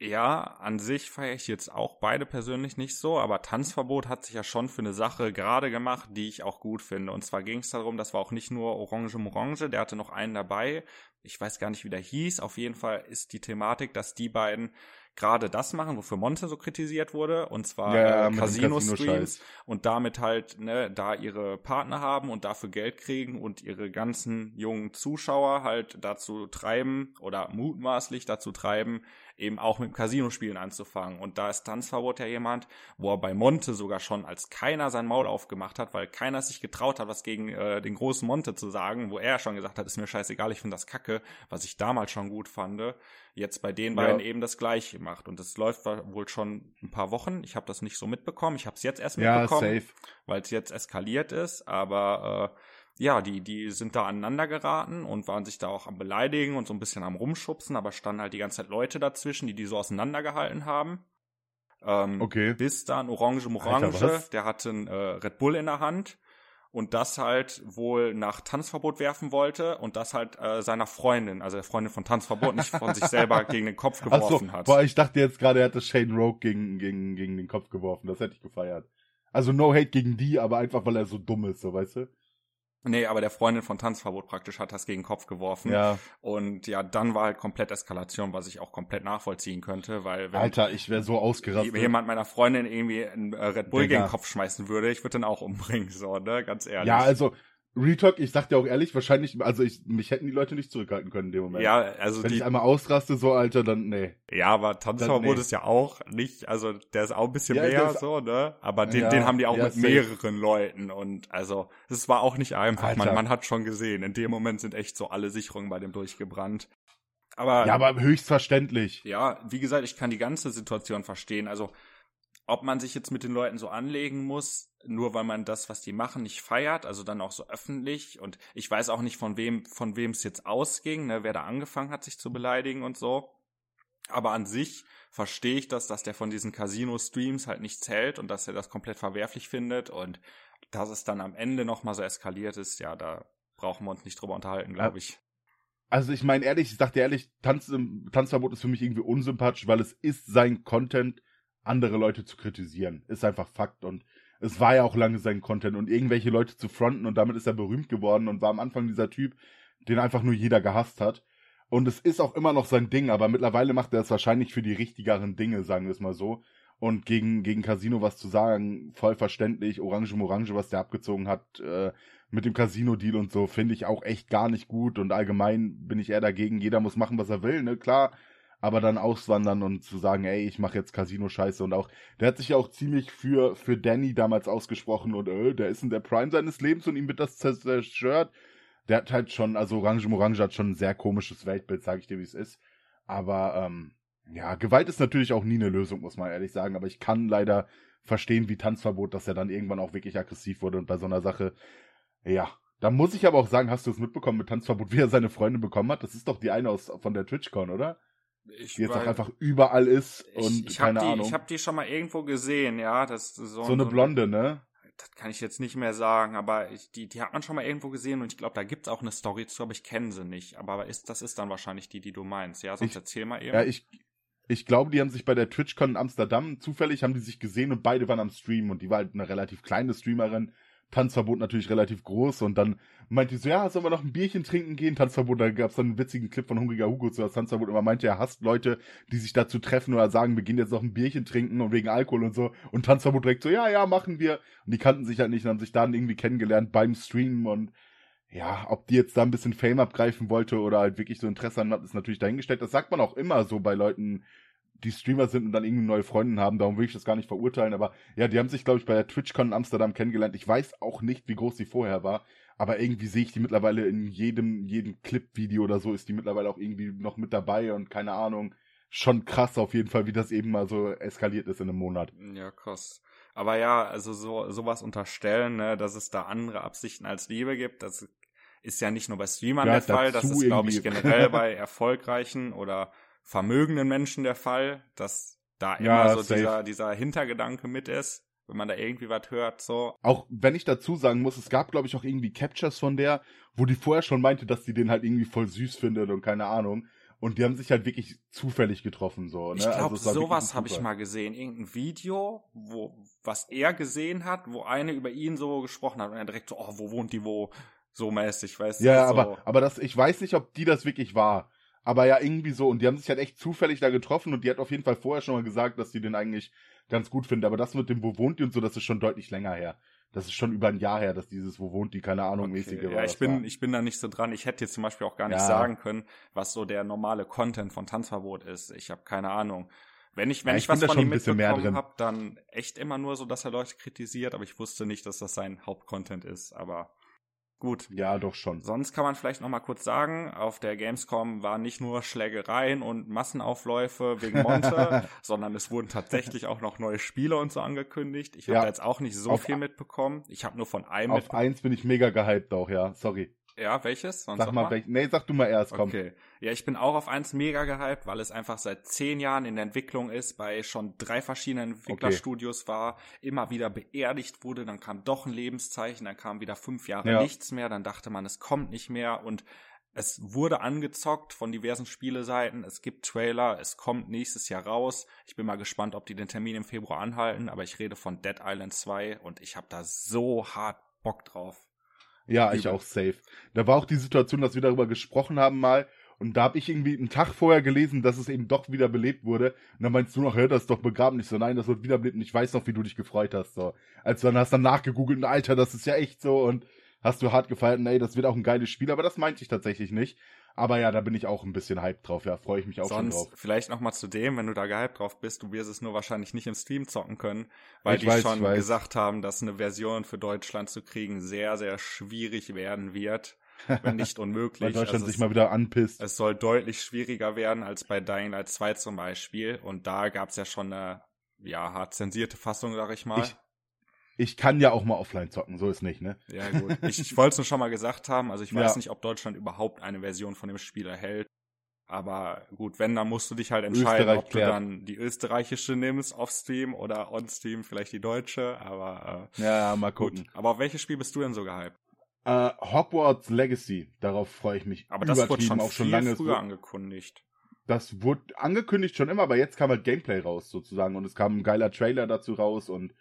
ja, an sich feiere ich jetzt auch beide persönlich nicht so, aber Tanzverbot hat sich ja schon für eine Sache gerade gemacht, die ich auch gut finde. Und zwar ging es darum, das war auch nicht nur Orange, der hatte noch einen dabei, ich weiß gar nicht, wie der hieß, auf jeden Fall ist die Thematik, dass die beiden gerade das machen, wofür Monte so kritisiert wurde, und zwar Casino-Streams und damit halt, ne, da ihre Partner haben und dafür Geld kriegen und ihre ganzen jungen Zuschauer halt dazu treiben oder mutmaßlich dazu treiben, eben auch mit Casino-Spielen anzufangen. Und da ist Tanzverbot ja jemand, wo er bei Monte sogar schon, als keiner sein Maul aufgemacht hat, weil keiner sich getraut hat, was gegen den großen Monte zu sagen, wo er schon gesagt hat, ist mir scheißegal, ich finde das kacke, was ich damals schon gut fand, jetzt bei den beiden eben das Gleiche macht. Und das läuft wohl schon ein paar Wochen. Ich habe das nicht so mitbekommen. Ich habe es jetzt erst mitbekommen, safe, weil es jetzt eskaliert ist. Aber ja, die sind da aneinander geraten und waren sich da auch am Beleidigen und so ein bisschen am Rumschubsen, aber standen halt die ganze Zeit Leute dazwischen, die so auseinandergehalten haben. Okay. Bis dann Orange, der hatte einen Red Bull in der Hand und das halt wohl nach Tanzverbot werfen wollte und das halt seiner Freundin, also der Freundin von Tanzverbot, nicht von sich selber gegen den Kopf geworfen hat. Boah, ich dachte jetzt gerade, er hatte Shane Rogue gegen den Kopf geworfen, das hätte ich gefeiert. Also no hate gegen die, aber einfach, weil er so dumm ist, so, weißt du? Nee, aber der Freundin von Tanzverbot praktisch hat das gegen den Kopf geworfen. Ja. Und ja, dann war halt komplett Eskalation, was ich auch komplett nachvollziehen könnte, weil wenn Alter, ich wäre so ausgerastet. Jemand meiner Freundin irgendwie einen Red Bull gegen den Kopf schmeißen würde, ich würde den auch umbringen, so, ne, ganz ehrlich. Ja, also Retalk, ich sag dir auch ehrlich, wahrscheinlich, also mich hätten die Leute nicht zurückhalten können in dem Moment. Ja, also wenn ich einmal ausraste, so, Alter, dann nee. Ja, aber Tanzverbot wurde es ja auch nicht, also der ist auch ein bisschen mehr, so, ne, aber den haben die auch mit mehreren Leuten und also es war auch nicht einfach, man hat schon gesehen, in dem Moment sind echt so alle Sicherungen bei dem durchgebrannt. Aber, ja, aber höchstverständlich. Ja, wie gesagt, ich kann die ganze Situation verstehen, also ob man sich jetzt mit den Leuten so anlegen muss, nur weil man das, was die machen, nicht feiert, also dann auch so öffentlich. Und ich weiß auch nicht, von wem es jetzt ausging, ne, wer da angefangen hat, sich zu beleidigen und so. Aber an sich verstehe ich das, dass der von diesen Casino-Streams halt nichts hält und dass er das komplett verwerflich findet. Und dass es dann am Ende nochmal so eskaliert ist, ja, da brauchen wir uns nicht drüber unterhalten, glaube ich. Also ich meine ehrlich, ich sag dir ehrlich, Tanzverbot ist für mich irgendwie unsympathisch, weil es ist sein Content, andere Leute zu kritisieren. Ist einfach Fakt und es war ja auch lange sein Content und irgendwelche Leute zu fronten und damit ist er berühmt geworden und war am Anfang dieser Typ, den einfach nur jeder gehasst hat. Und es ist auch immer noch sein Ding, aber mittlerweile macht er es wahrscheinlich für die richtigeren Dinge, sagen wir es mal so. Und gegen Casino was zu sagen, voll verständlich, Orange, was der abgezogen hat mit dem Casino-Deal und so, finde ich auch echt gar nicht gut und allgemein bin ich eher dagegen, jeder muss machen, was er will, ne, klar. Aber dann auswandern und zu sagen, ey, ich mache jetzt Casino-Scheiße und auch, der hat sich ja auch ziemlich für Danny damals ausgesprochen und der ist in der Prime seines Lebens und ihm wird das zerstört. Der hat halt schon, also Orange hat schon ein sehr komisches Weltbild, sage ich dir, wie es ist. Aber ja, Gewalt ist natürlich auch nie eine Lösung, muss man ehrlich sagen, aber ich kann leider verstehen, wie Tanzverbot, dass er dann irgendwann auch wirklich aggressiv wurde und bei so einer Sache, ja. Da muss ich aber auch sagen, hast du es mitbekommen mit Tanzverbot, wie er seine Freundin bekommen hat? Das ist doch die eine von der TwitchCon, oder? Die jetzt auch einfach überall ist und keine Ahnung. Ich habe die schon mal irgendwo gesehen, ja. Das so eine Blonde, ne? Das kann ich jetzt nicht mehr sagen, aber die hat man schon mal irgendwo gesehen und ich glaube, da gibt's auch eine Story zu, aber ich kenne sie nicht. Aber das ist dann wahrscheinlich die du meinst, ja? Sonst erzähl mal eben. Ja, ich glaube, die haben sich bei der TwitchCon in Amsterdam, zufällig haben die sich gesehen und beide waren am Stream und die war halt eine relativ kleine Streamerin. Tanzverbot natürlich relativ groß und dann meinte sie so, ja, sollen wir noch ein Bierchen trinken gehen? Tanzverbot, da gab es dann einen witzigen Clip von Hungriger Hugo zu, dass Tanzverbot immer meinte, er hasst Leute, die sich dazu treffen oder sagen, wir gehen jetzt noch ein Bierchen trinken und wegen Alkohol und so und Tanzverbot direkt so, ja, machen wir und die kannten sich halt nicht und haben sich dann irgendwie kennengelernt beim Streamen und ja, ob die jetzt da ein bisschen Fame abgreifen wollte oder halt wirklich so Interesse an hat, ist natürlich dahingestellt. Das sagt man auch immer so bei Leuten, die Streamer sind und dann irgendwie neue Freundinnen haben, darum will ich das gar nicht verurteilen, aber ja, die haben sich, glaube ich, bei der TwitchCon in Amsterdam kennengelernt. Ich weiß auch nicht, wie groß sie vorher war, aber irgendwie sehe ich die mittlerweile in jedem Clip-Video oder so, ist die mittlerweile auch irgendwie noch mit dabei und keine Ahnung, schon krass auf jeden Fall, wie das eben mal so eskaliert ist in einem Monat. Ja, krass. Aber ja, also sowas unterstellen, ne, dass es da andere Absichten als Liebe gibt, das ist ja nicht nur bei Streamern der Fall, das ist, glaube ich, generell bei erfolgreichen oder vermögenden Menschen der Fall, dass da immer so dieser Hintergedanke mit ist, wenn man da irgendwie was hört, so. Auch wenn ich dazu sagen muss, es gab, glaube ich, auch irgendwie Captures von der, wo die vorher schon meinte, dass die den halt irgendwie voll süß findet und keine Ahnung. Und die haben sich halt wirklich zufällig getroffen, so. Ne? Ich glaube, also sowas habe ich mal gesehen. Irgendein Video, was er gesehen hat, wo eine über ihn so gesprochen hat und er direkt so, oh, wo wohnt die wo? So mäßig, weißt du. Ja, so. aber das, ich weiß nicht, ob die das wirklich war. Aber ja, irgendwie so. Und die haben sich halt echt zufällig da getroffen. Und die hat auf jeden Fall vorher schon mal gesagt, dass die den eigentlich ganz gut findet. Aber das mit dem Wo wohnt die und so, das ist schon deutlich länger her. Das ist schon über ein Jahr her, dass dieses Wo wohnt die, keine Ahnung, okay, mäßige war. Ja, ich bin da nicht so dran. Ich hätte jetzt zum Beispiel auch gar nicht sagen können, was so der normale Content von Tanzverbot ist. Ich habe keine Ahnung. Wenn ich was von ihm mitbekommen habe, dann echt immer nur so, dass er Leute kritisiert. Aber ich wusste nicht, dass das sein Hauptcontent ist. Aber Gut. Ja, doch schon. Sonst kann man vielleicht noch mal kurz sagen, auf der Gamescom waren nicht nur Schlägereien und Massenaufläufe wegen Monte, sondern es wurden tatsächlich auch noch neue Spiele und so angekündigt. Ich habe da jetzt auch nicht so viel mitbekommen. Ich habe nur von einem mitbekommen. Auf eins bin ich mega gehypt auch, ja. Sorry. Ja, welches? Sonst sag mal, nee, sag du mal erst, komm. Okay. Ja, ich bin auch auf eins mega gehypt, weil es einfach seit 10 Jahren in der Entwicklung ist, bei schon 3 verschiedenen Entwicklerstudios war, immer wieder beerdigt wurde, dann kam doch ein Lebenszeichen, dann kam wieder 5 Jahre nichts mehr, dann dachte man, es kommt nicht mehr und es wurde angezockt von diversen Spieleseiten, es gibt Trailer, es kommt nächstes Jahr raus. Ich bin mal gespannt, ob die den Termin im Februar anhalten, aber ich rede von Dead Island 2 und ich habe da so hart Bock drauf. Ja, ich auch safe. Da war auch die Situation, dass wir darüber gesprochen haben mal und da habe ich irgendwie einen Tag vorher gelesen, dass es eben doch wieder belebt wurde und dann meinst du noch, das ist doch begraben. Ich so, nein, das wird wiederbelebt und ich weiß noch, wie du dich gefreut hast. So. Als du dann hast dann nachgegoogelt und Alter, das ist ja echt so und hast du hart gefeiert und ey, das wird auch ein geiles Spiel, aber das meinte ich tatsächlich nicht. Aber ja, da bin ich auch ein bisschen hyped drauf, ja, freue ich mich auch schon drauf. Sonst vielleicht nochmal zu dem, wenn du da gehyped drauf bist, du wirst es nur wahrscheinlich nicht im Stream zocken können, weil die gesagt haben, dass eine Version für Deutschland zu kriegen sehr, sehr schwierig werden wird, wenn nicht unmöglich. Weil Deutschland also sich mal wieder anpisst. Es soll deutlich schwieriger werden als bei Dying Light 2 zum Beispiel und da gab es ja schon eine, ja, hart zensierte Fassung, sag ich mal. Ich kann ja auch mal offline zocken, so ist nicht, ne? Ja, gut. Ich wollte es nur schon mal gesagt haben, also ich weiß nicht, ob Deutschland überhaupt eine Version von dem Spiel erhält, aber gut, wenn, dann musst du dich halt entscheiden, ob du dann die österreichische nimmst, auf Steam oder on Steam, vielleicht die deutsche, aber ja, mal gucken. Gut. Aber auf welches Spiel bist du denn so gehypt? Hogwarts Legacy, darauf freue ich mich. Aber das wurde schon lange früher angekündigt. Das wurde angekündigt schon immer, aber jetzt kam halt Gameplay raus sozusagen und es kam ein geiler Trailer dazu raus und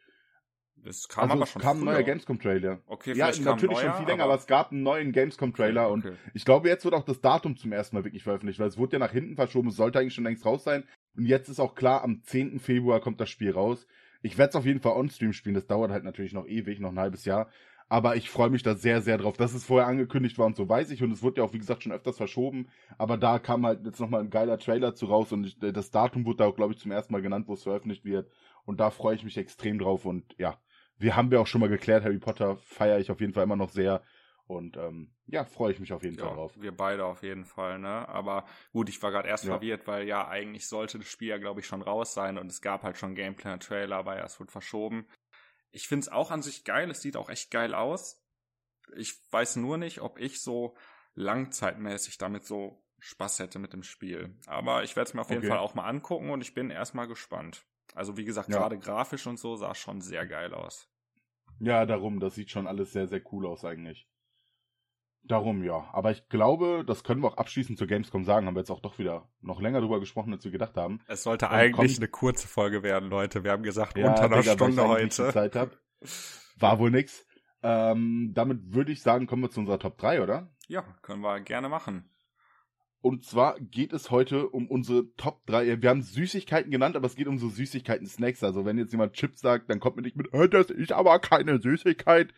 es kam also aber schon ein neuer Gamescom-Trailer. Okay, ja, natürlich schon viel länger, aber es gab einen neuen Gamescom-Trailer und ich glaube, jetzt wird auch das Datum zum ersten Mal wirklich veröffentlicht, weil es wurde ja nach hinten verschoben, es sollte eigentlich schon längst raus sein und jetzt ist auch klar, am 10. Februar kommt das Spiel raus. Ich werde es auf jeden Fall on-stream spielen, das dauert halt natürlich noch ewig, noch ein halbes Jahr, aber ich freue mich da sehr, sehr drauf, dass es vorher angekündigt war und so weiß ich und es wurde ja auch, wie gesagt, schon öfters verschoben, aber da kam halt jetzt nochmal ein geiler Trailer zu raus und das Datum wurde da auch, glaube ich, zum ersten Mal genannt, wo es veröffentlicht wird und da freue ich mich extrem drauf und ja, wir haben auch schon mal geklärt, Harry Potter feiere ich auf jeden Fall immer noch sehr und freue ich mich auf jeden Fall drauf. Wir beide auf jeden Fall, ne? Aber gut, ich war gerade erst verwirrt, weil eigentlich sollte das Spiel ja, glaube ich, schon raus sein und es gab halt schon Gameplay und Trailer, aber es wurde verschoben. Ich finde es auch an sich geil, es sieht auch echt geil aus. Ich weiß nur nicht, ob ich so langzeitmäßig damit so Spaß hätte mit dem Spiel. Aber ich werde es mir auf jeden Fall auch mal angucken und ich bin erstmal gespannt. Also wie gesagt, gerade grafisch und so sah schon sehr geil aus. Ja, darum, das sieht schon alles sehr, sehr cool aus eigentlich. Darum, ja. Aber ich glaube, das können wir auch abschließend zur Gamescom sagen, haben wir jetzt auch doch wieder noch länger drüber gesprochen, als wir gedacht haben. Es sollte eigentlich eine kurze Folge werden, Leute. Wir haben gesagt, unter einer Stunde heute. Zeit hab. War wohl nix. Damit würde ich sagen, kommen wir zu unserer Top 3, oder? Ja, können wir gerne machen. Und zwar geht es heute um unsere Top 3. Wir haben Süßigkeiten genannt, aber es geht um so Süßigkeiten-Snacks. Also wenn jetzt jemand Chips sagt, dann kommt mir nicht mit, das ist aber keine Süßigkeit.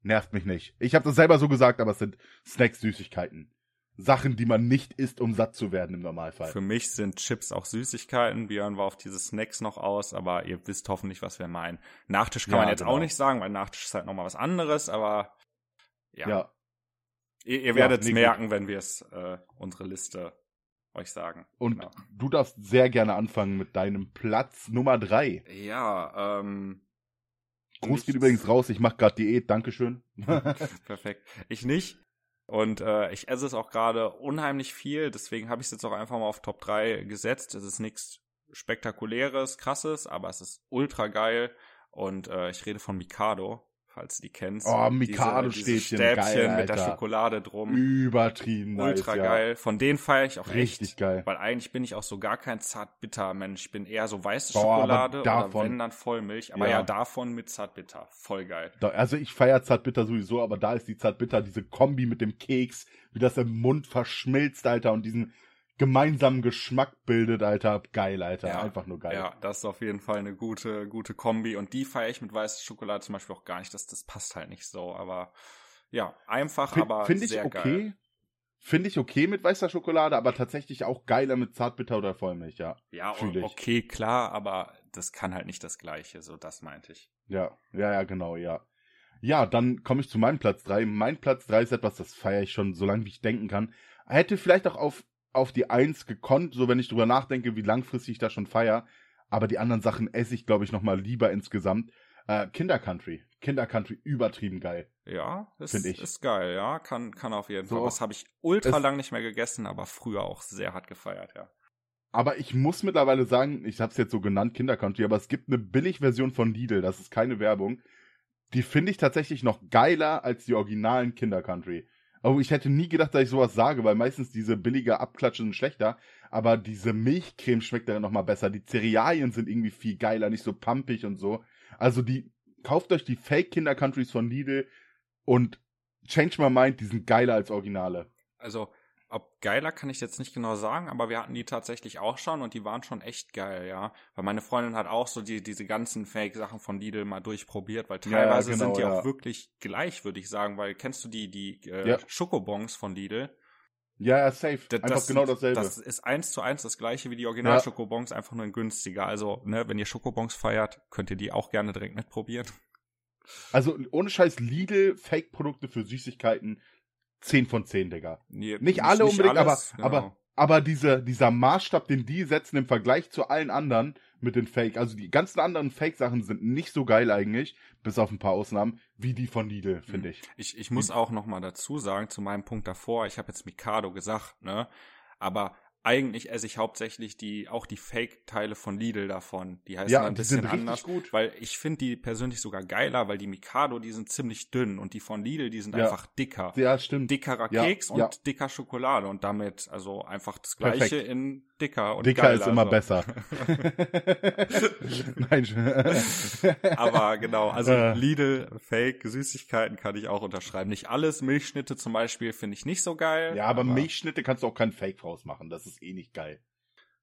Nervt mich nicht. Ich habe das selber so gesagt, aber es sind Snacks-Süßigkeiten. Sachen, die man nicht isst, um satt zu werden im Normalfall. Für mich sind Chips auch Süßigkeiten. Björn war auf diese Snacks noch aus, aber ihr wisst hoffentlich, was wir meinen. Nachtisch kann man jetzt auch nicht sagen, weil Nachtisch ist halt nochmal was anderes, aber ja. Ihr werdet es merken, wenn wir es unsere Liste euch sagen. Und du darfst sehr gerne anfangen mit deinem Platz Nummer 3. Ja, Gruß geht übrigens raus, ich mache gerade Diät, Dankeschön. Perfekt. Ich nicht. Und ich esse es auch gerade unheimlich viel, deswegen habe ich es jetzt auch einfach mal auf Top 3 gesetzt. Es ist nichts Spektakuläres, Krasses, aber es ist ultra geil. Und ich rede von Mikado. Falls du die kennst. Oh, Mikado-Stäbchen, geil, Alter. Mit der Schokolade drum. Übertrieben. Ultra nice, geil. Ja. Von denen feiere ich auch richtig echt, geil. Weil eigentlich bin ich auch so gar kein Zartbitter-Mensch. Ich bin eher so weiße Schokolade oder wenn, dann Vollmilch. Aber davon mit Zartbitter. Voll geil. Also ich feiere Zartbitter sowieso, aber da ist die Zartbitter, diese Kombi mit dem Keks, wie das im Mund verschmilzt, Alter, und diesen gemeinsamen Geschmack bildet, Alter. Geil, Alter. Ja, einfach nur geil. Ja, das ist auf jeden Fall eine gute Kombi. Und die feiere ich mit weißer Schokolade zum Beispiel auch gar nicht. Das passt halt nicht so. Aber ja, einfach, aber sehr geil. Finde ich okay mit weißer Schokolade, aber tatsächlich auch geiler mit Zartbitter oder Vollmilch, ja. Ja, okay, klar, aber das kann halt nicht das Gleiche. So, das meinte ich. Ja, genau, ja. Ja, dann komme ich zu meinem Platz 3. Mein Platz 3 ist etwas, das feiere ich schon so lange, wie ich denken kann. Hätte vielleicht auch auf die 1 gekonnt, so wenn ich drüber nachdenke, wie langfristig ich das schon feiere. Aber die anderen Sachen esse ich, glaube ich, nochmal lieber insgesamt. Kindercountry. Kindercountry übertrieben geil. Ja, ist geil, ja. Kann auf jeden Fall. Das habe ich ultra lang nicht mehr gegessen, aber früher auch sehr hart gefeiert, ja. Aber ich muss mittlerweile sagen, ich habe es jetzt so genannt, Kindercountry, aber es gibt eine Billigversion von Lidl, das ist keine Werbung. Die finde ich tatsächlich noch geiler als die originalen Kindercountry. Aber ich hätte nie gedacht, dass ich sowas sage, weil meistens diese billige Abklatsche sind schlechter, aber diese Milchcreme schmeckt dann nochmal besser. Die Cerealien sind irgendwie viel geiler, nicht so pumpig und so. Also kauft euch die Fake-Kinder-Countries von Lidl und change my mind, die sind geiler als Originale. Also, ob geiler kann ich jetzt nicht genau sagen, aber wir hatten die tatsächlich auch schon und die waren schon echt geil, ja. Weil meine Freundin hat auch so diese ganzen Fake-Sachen von Lidl mal durchprobiert, weil teilweise ja, genau, sind die auch wirklich gleich, würde ich sagen, weil kennst du die Schokobons von Lidl? Ja, safe. Einfach genau dasselbe. Das ist 1:1 das gleiche wie die Original-Schokobons, einfach nur ein günstiger. Also, ne, wenn ihr Schokobons feiert, könnt ihr die auch gerne direkt mitprobieren. Also, ohne Scheiß, Lidl-Fake-Produkte für Süßigkeiten, 10 von 10, Digga. Nee, nicht alle nicht unbedingt, alles, aber, genau. aber dieser Maßstab, den die setzen im Vergleich zu allen anderen mit den Fake, also die ganzen anderen Fake-Sachen sind nicht so geil eigentlich, bis auf ein paar Ausnahmen, wie die von Lidl, finde ich. Ich muss auch nochmal dazu sagen, zu meinem Punkt davor, ich habe jetzt Mikado gesagt, ne, aber eigentlich esse ich hauptsächlich auch die Fake-Teile von Lidl davon. Die heißen ja, ein bisschen anders, gut. Weil ich finde die persönlich sogar geiler, weil die Mikado, die sind ziemlich dünn und die von Lidl, die sind einfach dicker. Ja, stimmt. Dickerer Keks und dicker Schokolade und damit also einfach das Gleiche perfekt. In dicker und dicker geiler. Dicker ist immer besser. Nein. Aber genau, also Lidl, Fake, Süßigkeiten kann ich auch unterschreiben. Nicht alles, Milchschnitte zum Beispiel finde ich nicht so geil. Ja, aber Milchschnitte kannst du auch kein Fake draus machen, das ist nicht geil.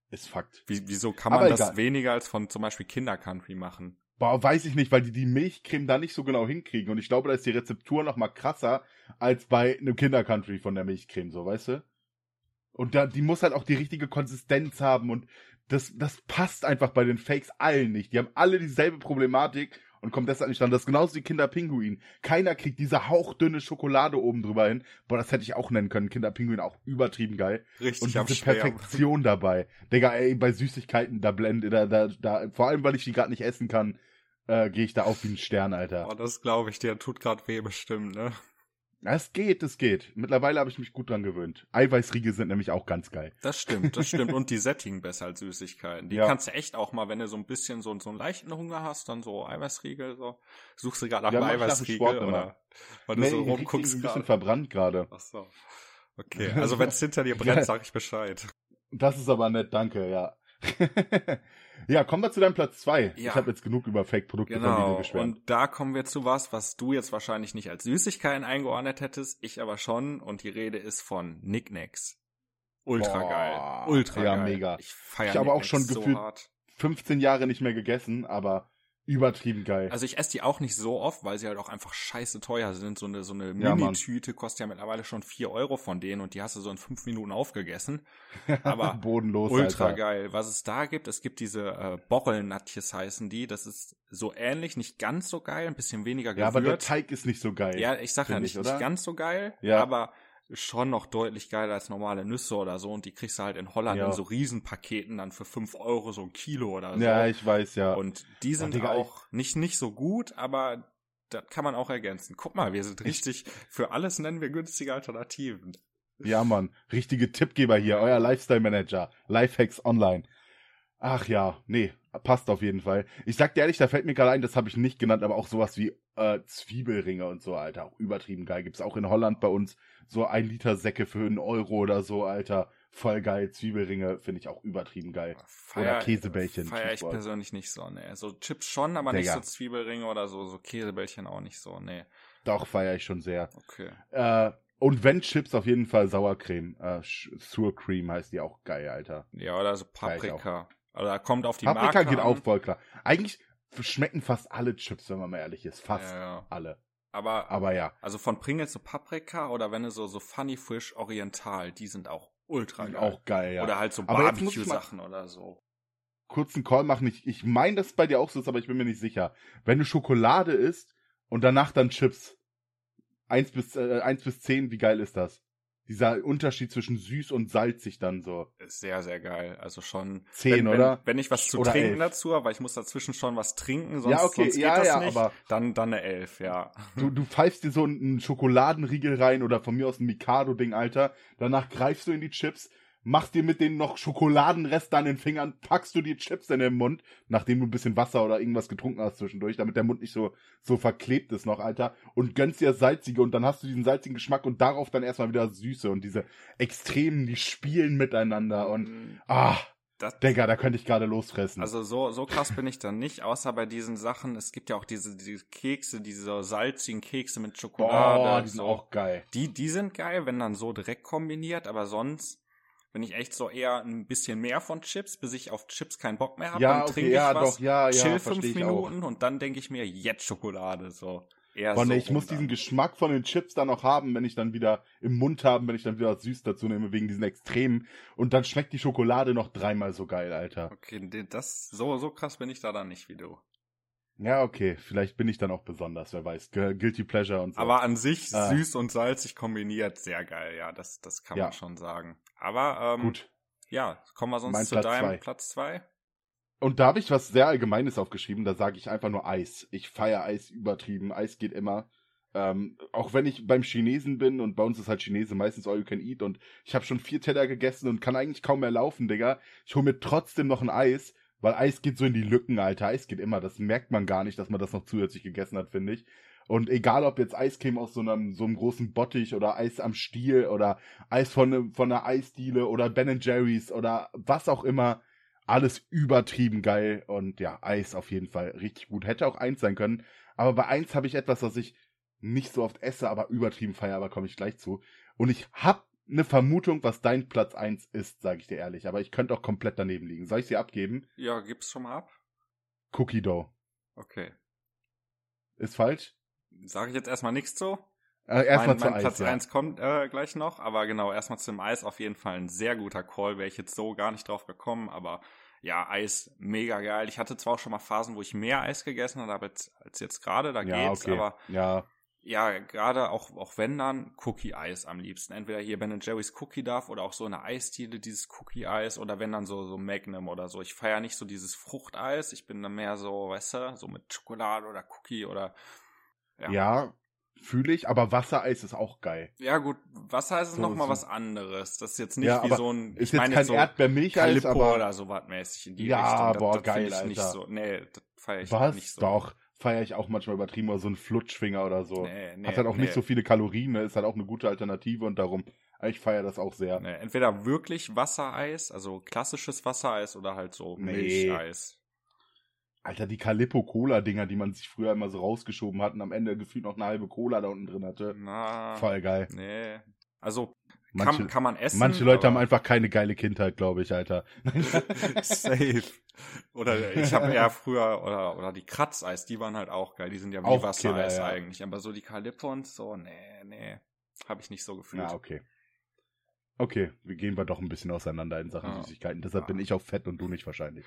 Ist Fakt. Wieso kann man das weniger als von zum Beispiel Kindercountry machen? Boah, weiß ich nicht, weil die Milchcreme da nicht so genau hinkriegen und ich glaube, da ist die Rezeptur noch mal krasser als bei einem Kindercountry von der Milchcreme, so, weißt du? Und die muss halt auch die richtige Konsistenz haben und das passt einfach bei den Fakes allen nicht. Die haben alle dieselbe Problematik und kommt deshalb nicht dran. Das ist genauso wie Kinderpinguin. Keiner kriegt diese hauchdünne Schokolade oben drüber hin. Boah, das hätte ich auch nennen können. Kinderpinguin auch übertrieben geil. Richtig. Und diese Perfektion dabei. Digga, ey, bei Süßigkeiten, da vor allem, weil ich die gerade nicht essen kann, gehe ich da auf wie ein Stern, Alter. Boah, das glaube ich dir. Tut gerade weh bestimmt, ne? Es geht. Mittlerweile habe ich mich gut dran gewöhnt. Eiweißriegel sind nämlich auch ganz geil. Das stimmt. Und die sättigen besser als Süßigkeiten. Die kannst du echt auch mal, wenn du so ein bisschen so einen leichten Hunger hast, dann so Eiweißriegel, so. Suchst du gerade nach einem Eiweißriegel oder weil du so rumguckst. Ich bin ein bisschen verbrannt gerade. Ach so. Okay, also wenn es hinter dir brennt, sag ich Bescheid. Das ist aber nett, danke, ja. Ja, kommen wir zu deinem Platz 2. Ja. Ich habe jetzt genug über Fake-Produkte von Lidl geschwärmt. Und da kommen wir zu was du jetzt wahrscheinlich nicht als Süßigkeiten eingeordnet hättest, ich aber schon. Und die Rede ist von Knickknacks. Ultra geil. Ultra geil. Ja, mega. Ich feiere Knickknacks aber auch schon so gefühlt hart. 15 Jahre nicht mehr gegessen, aber übertrieben geil. Also ich esse die auch nicht so oft, weil sie halt auch einfach scheiße teuer sind. So eine Mini-Tüte kostet ja mittlerweile schon 4 € von denen und die hast du so in 5 Minuten aufgegessen. Aber bodenlos, ultra Alter. Geil. Was es da gibt, es gibt diese Borrelnatjes heißen die. Das ist so ähnlich, nicht ganz so geil, ein bisschen weniger gewürzt. Ja, aber der Teig ist nicht so geil. Ja, ich sag ja nicht ganz so geil, aber schon noch deutlich geiler als normale Nüsse oder so und die kriegst du halt in Holland in so Riesenpaketen dann für 5 € so ein Kilo oder so. Ja, ich weiß, ja. Und die sind auch nicht so gut, aber das kann man auch ergänzen. Guck mal, wir sind richtig, für alles nennen wir günstige Alternativen. Ja, Mann, richtige Tippgeber hier, euer Lifestyle-Manager, Lifehacks online. Ach ja, nee, passt auf jeden Fall. Ich sag dir ehrlich, da fällt mir gerade ein, das habe ich nicht genannt, aber auch sowas wie Zwiebelringe und so, Alter, auch übertrieben geil. Gibt's auch in Holland bei uns so 1 Liter Säcke für 1 € oder so, Alter. Voll geil, Zwiebelringe finde ich auch übertrieben geil. Oder Käsebällchen. Feier ich persönlich nicht so, ne. So Chips schon, aber nicht so Zwiebelringe oder so Käsebällchen auch nicht so, ne. Doch, feiere ich schon sehr. Okay. Und wenn Chips, auf jeden Fall Sauercreme. Sour Cream heißt die auch geil, Alter. Ja, oder so Paprika. Oder kommt auf die Marke an. Paprika geht auch voll klar. Eigentlich schmecken fast alle Chips, wenn man mal ehrlich ist. Fast alle. Aber ja. Also von Pringles zu Paprika oder wenn du so Funny Fish Oriental, die sind auch ultra geil. Auch geil, ja. Oder halt so Barbecue-Sachen oder so. Kurzen Call machen. Ich meine, das ist bei dir auch so, aber ich bin mir nicht sicher. Wenn du Schokolade isst und danach dann Chips. 1 bis 10, wie geil ist das? Dieser Unterschied zwischen süß und salzig dann so. Ist sehr, sehr geil. Also schon 10, oder? Wenn ich was zu oder trinken 11. dazu habe, weil ich muss dazwischen schon was trinken, sonst, ja, okay. Sonst geht ja, das ja, nicht, aber dann eine 11, ja. Du pfeifst dir so einen Schokoladenriegel rein oder von mir aus ein Mikado-Ding, Alter. Danach greifst du in die Chips, machst dir mit den noch Schokoladenresten an den Fingern, packst du die Chips in den Mund, nachdem du ein bisschen Wasser oder irgendwas getrunken hast zwischendurch, damit der Mund nicht so verklebt ist noch, Alter, und gönnst dir das Salzige und dann hast du diesen salzigen Geschmack und darauf dann erstmal wieder Süße und diese Extremen, die spielen miteinander und, Digga, da könnte ich gerade losfressen. Also so krass bin ich dann nicht, außer bei diesen Sachen, es gibt ja auch diese Kekse, diese salzigen Kekse mit Schokolade. Boah, die sind so auch geil. Die sind geil, wenn dann so direkt kombiniert, aber sonst bin ich echt so eher ein bisschen mehr von Chips, bis ich auf Chips keinen Bock mehr habe, ja, dann okay, trinke ich ja, was, doch, ja, chill ja, 5 Minuten auch. Und dann denke ich mir, jetzt Schokolade, so. Eher boah, so nee, ich muss diesen Geschmack von den Chips dann auch haben, wenn ich dann wieder im Mund habe, wenn ich dann wieder was süß dazu nehme, wegen diesen Extremen. Und dann schmeckt die Schokolade noch 3-mal so geil, Alter. Okay, das so krass bin ich da dann nicht wie du. Ja, okay, vielleicht bin ich dann auch besonders, wer weiß, Guilty Pleasure und so. Aber an sich süß und salzig kombiniert, sehr geil, ja, das kann man schon sagen. Aber, gut. Ja, kommen wir sonst mein zu deinem Platz 2. Und da habe ich was sehr Allgemeines aufgeschrieben, da sage ich einfach nur Eis. Ich feiere Eis übertrieben, Eis geht immer. Auch wenn ich beim Chinesen bin und bei uns ist halt Chinese meistens all you can eat und ich habe schon 4 Teller gegessen und kann eigentlich kaum mehr laufen, Digga. Ich hole mir trotzdem noch ein Eis. Weil Eis geht so in die Lücken, Alter. Eis geht immer. Das merkt man gar nicht, dass man das noch zusätzlich gegessen hat, finde ich. Und egal, ob jetzt Eiscreme aus so einem großen Bottich oder Eis am Stiel oder Eis von einer Eisdiele oder Ben & Jerry's oder was auch immer. Alles übertrieben geil. Und ja, Eis auf jeden Fall richtig gut. Hätte auch 1 sein können. Aber bei 1 habe ich etwas, was ich nicht so oft esse, aber übertrieben feier. Aber komme ich gleich zu. Und ich habe eine Vermutung, was dein Platz 1 ist, sage ich dir ehrlich. Aber ich könnte auch komplett daneben liegen. Soll ich sie abgeben? Ja, gib's schon mal ab. Cookie Dough. Okay. Ist falsch? Sage ich jetzt erstmal nichts zu. Erstmal zu Eis. Mein Platz 1 kommt gleich noch. Aber genau, erstmal zum Eis auf jeden Fall ein sehr guter Call. Wäre ich jetzt so gar nicht drauf gekommen. Aber ja, Eis, mega geil. Ich hatte zwar auch schon mal Phasen, wo ich mehr Eis gegessen habe als jetzt gerade. Da ja, geht's. Okay. Aber ja. Ja, gerade auch wenn dann Cookie-Eis am liebsten. Entweder hier Ben & Jerry's Cookie Duff oder auch so eine Eisdiele, dieses Cookie-Eis oder wenn dann so Magnum oder so. Ich feiere nicht so dieses Fruchteis. Ich bin dann mehr so, weißt du, so mit Schokolade oder Cookie oder ja. Fühle ich, aber Wassereis ist auch geil. Ja gut, Wassereis ist so, nochmal so was anderes. Das ist jetzt nicht wie so ein, ich meine jetzt so Erdbeermilcheis oder sowas mäßig in die Richtung. Ja, boah, geil, Alter. Nicht so, nee, das feiere ich nicht so. Doch. Feiere ich auch manchmal übertrieben, oder so einen Flutschfinger oder so. Nee, hat halt auch nicht so viele Kalorien, ne? Ist halt auch eine gute Alternative und darum, ich feiere das auch sehr. Nee, entweder wirklich Wassereis, also klassisches Wassereis oder halt so Milcheis. Alter, die Calippo-Cola-Dinger, die man sich früher immer so rausgeschoben hat und am Ende gefühlt noch eine halbe Cola da unten drin hatte. Na, voll geil. Nee. Also kann man essen. Manche Leute haben einfach keine geile Kindheit, glaube ich, Alter. Safe. Oder ich habe eher früher, oder die Kratzeis, die waren halt auch geil. Die sind ja wie auch Wassereis Killer, eigentlich. Ja. Aber so die Kalippons, so, nee. Habe ich nicht so gefühlt. Ja, okay. Okay, wir gehen doch ein bisschen auseinander in Sachen Süßigkeiten. Deshalb bin ich auch fett und du nicht wahrscheinlich.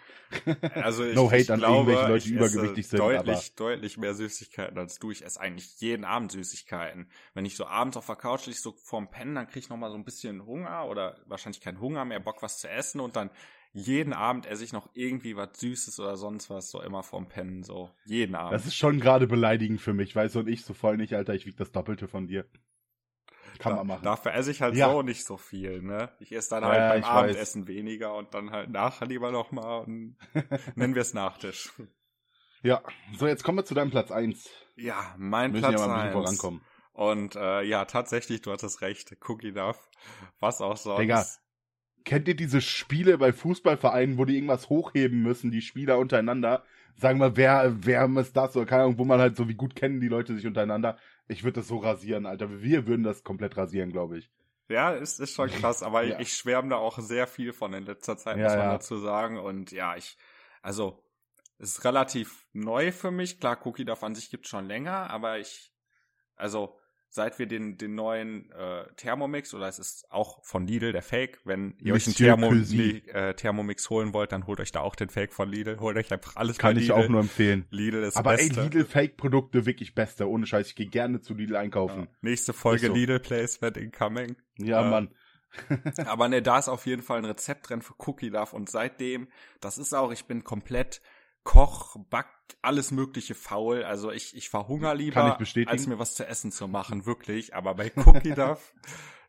Also ich, no hate ich an glaube, irgendwelche Leute, die übergewichtig sind. Deutlich mehr Süßigkeiten als du. Ich esse eigentlich jeden Abend Süßigkeiten. Wenn ich so abends auf der Couch liege, so vorm Pennen, dann kriege ich nochmal so ein bisschen Hunger oder wahrscheinlich keinen Hunger mehr, Bock was zu essen und dann jeden Abend esse ich noch irgendwie was Süßes oder sonst was, so immer vorm Pennen, so. Jeden Abend. Das ist schon gerade beleidigend für mich, weißt du, und ich so voll nicht, Alter, ich wiege das Doppelte von dir. Kann man machen. Dafür esse ich halt so nicht so viel, ne? Ich esse dann halt beim Abendessen weniger und dann halt nachher lieber nochmal und nennen wir es Nachtisch. Ja, so jetzt kommen wir zu deinem Platz 1. Ja, mein Platz 1. Müssen ja mal ein bisschen vorankommen. Und tatsächlich, du hattest recht, Cookie Duff, was auch sonst. Digga, kennt ihr diese Spiele bei Fußballvereinen, wo die irgendwas hochheben müssen, die Spieler untereinander? Sagen wir, wer ist das oder keine Ahnung, wo man halt so, wie gut kennen die Leute sich untereinander. Ich würde das so rasieren, Alter. Wir würden das komplett rasieren, glaube ich. Ja, ist schon krass, aber ich schwärme da auch sehr viel von in letzter Zeit, muss man dazu sagen. Und ja, ist relativ neu für mich. Klar, Cookie Duff an sich gibt's schon länger, aber seit wir den neuen Thermomix, oder es ist auch von Lidl der Fake, wenn ihr euch einen Thermomix holen wollt, dann holt euch da auch den Fake von Lidl, holt euch einfach alles von Lidl. Kann ich auch nur empfehlen. Lidl ist aber Beste. Lidl Fake-Produkte wirklich Beste, ohne Scheiß, ich gehe gerne zu Lidl einkaufen. Ja. Nächste Folge so. Lidl Placement incoming. Ja, Mann. Aber ne, da ist auf jeden Fall ein Rezept drin für Cookie Love und seitdem, das ist auch, ich bin komplett Koch, Back, alles mögliche faul. Also ich verhungere lieber, als mir was zu essen zu machen, wirklich. Aber bei Cookie Duff,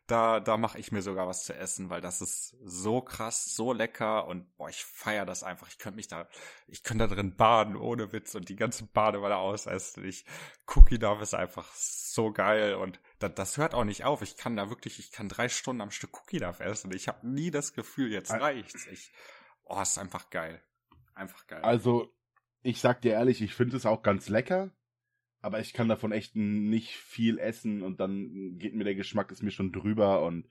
da mache ich mir sogar was zu essen, weil das ist so krass, so lecker und boah, ich feiere das einfach. Ich könnte da drin baden, ohne Witz und die ganze Badewanne ausessen. Cookie Duff ist einfach so geil und das hört auch nicht auf. Ich kann da wirklich, 3 Stunden am Stück Cookie Duff essen. Ich habe nie das Gefühl, jetzt reicht's. Ist einfach geil. Einfach geil. Also, ich sag dir ehrlich, ich finde es auch ganz lecker, aber ich kann davon echt nicht viel essen und dann geht mir der Geschmack, ist mir schon drüber und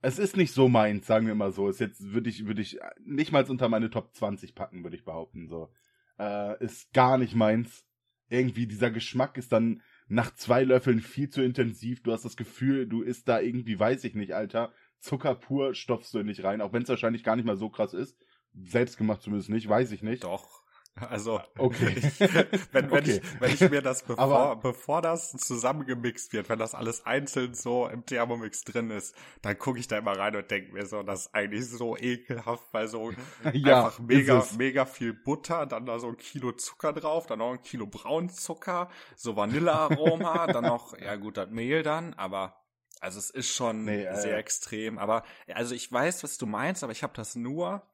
es ist nicht so meins, sagen wir mal so. Ist jetzt würde ich nicht mal unter meine Top 20 packen, würde ich behaupten, so. Ist gar nicht meins. Irgendwie dieser Geschmack ist dann nach 2 Löffeln viel zu intensiv. Du hast das Gefühl, du isst da irgendwie, weiß ich nicht, Alter, Zucker pur stopfst du nicht rein, auch wenn es wahrscheinlich gar nicht mal so krass ist. Selbstgemacht zumindest nicht, weiß ich nicht. Doch, also okay. Wenn ich mir das, bevor das zusammengemixt wird, wenn das alles einzeln so im Thermomix drin ist, dann gucke ich da immer rein und denke mir so, das ist eigentlich so ekelhaft, weil so einfach mega viel Butter, dann da so 1 Kilo Zucker drauf, dann noch 1 Kilo Braunzucker, so Vanillearoma, dann noch, ja gut, das Mehl dann, aber... Also es ist schon sehr extrem, aber also ich weiß, was du meinst, aber ich habe das nur,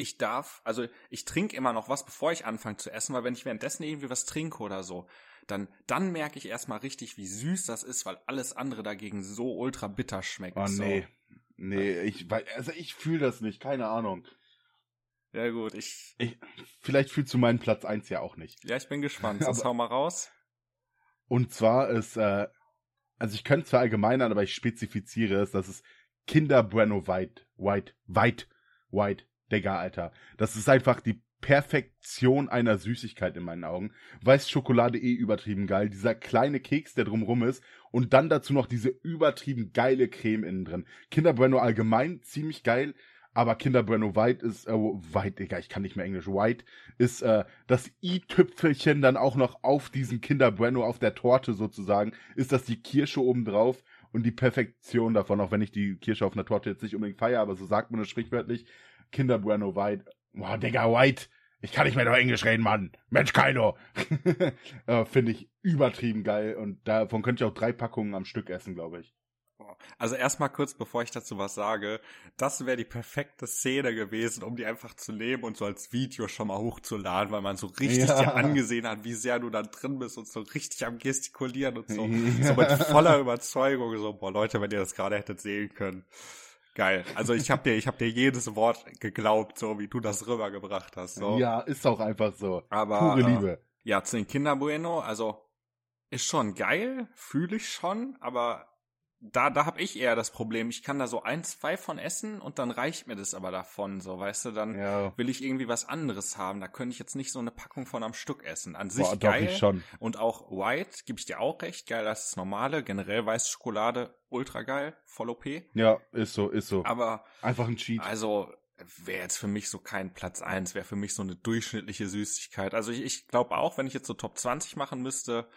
ich trinke immer noch was, bevor ich anfange zu essen, weil wenn ich währenddessen irgendwie was trinke oder so, dann merke ich erstmal richtig, wie süß das ist, weil alles andere dagegen so ultra bitter schmeckt. Oh so. Nee, ich fühle das nicht, keine Ahnung. Ja gut, vielleicht fühlst du meinen Platz 1 ja auch nicht. Ja, ich bin gespannt, sonst hau mal raus. Und zwar ist, also ich könnte es verallgemeinern, aber ich spezifiziere es, das ist Kinder Bueno White, Digga, Alter. Das ist einfach die Perfektion einer Süßigkeit in meinen Augen. Weiß Schokolade übertrieben geil, dieser kleine Keks, der drumrum ist und dann dazu noch diese übertrieben geile Creme innen drin. Kinder Bueno allgemein ziemlich geil, aber Kinder Bueno White ist, White ist das i-Tüpfelchen dann auch noch auf diesen Kinder Bueno, auf der Torte sozusagen, ist das die Kirsche obendrauf und die Perfektion davon, auch wenn ich die Kirsche auf einer Torte jetzt nicht unbedingt feiere, aber so sagt man das sprichwörtlich, Kinder Bueno White, boah, Digga, White, ich kann nicht mehr über Englisch reden, Mann, Mensch, keiner, finde ich übertrieben geil und davon könnte ich auch 3 Packungen am Stück essen, glaube ich. Also erstmal kurz, bevor ich dazu was sage, das wäre die perfekte Szene gewesen, um die einfach zu nehmen und so als Video schon mal hochzuladen, weil man so richtig dir angesehen hat, wie sehr du da drin bist und so richtig am Gestikulieren und so, so mit voller Überzeugung, so, boah Leute, wenn ihr das gerade hättet sehen können. Geil. Also ich hab dir jedes Wort geglaubt, so wie du das rübergebracht hast. So. Ja, ist auch einfach so. Aber, pure Liebe. Ja, zu den Kinder Bueno, also ist schon geil, fühle ich schon, aber da habe ich eher das Problem, ich kann da so 1, 2 von essen und dann reicht mir das aber davon, so, weißt du, dann will ich irgendwie was anderes haben, da könnte ich jetzt nicht so eine Packung von am Stück essen, an sich geil schon. Und auch White, gebe ich dir auch recht, geil als das normale, generell weiße Schokolade, ultra geil, voll OP. Ja, ist so, aber einfach ein Cheat. Also wäre jetzt für mich so kein Platz 1, wäre für mich so eine durchschnittliche Süßigkeit, also ich glaube auch, wenn ich jetzt so Top 20 machen müsste,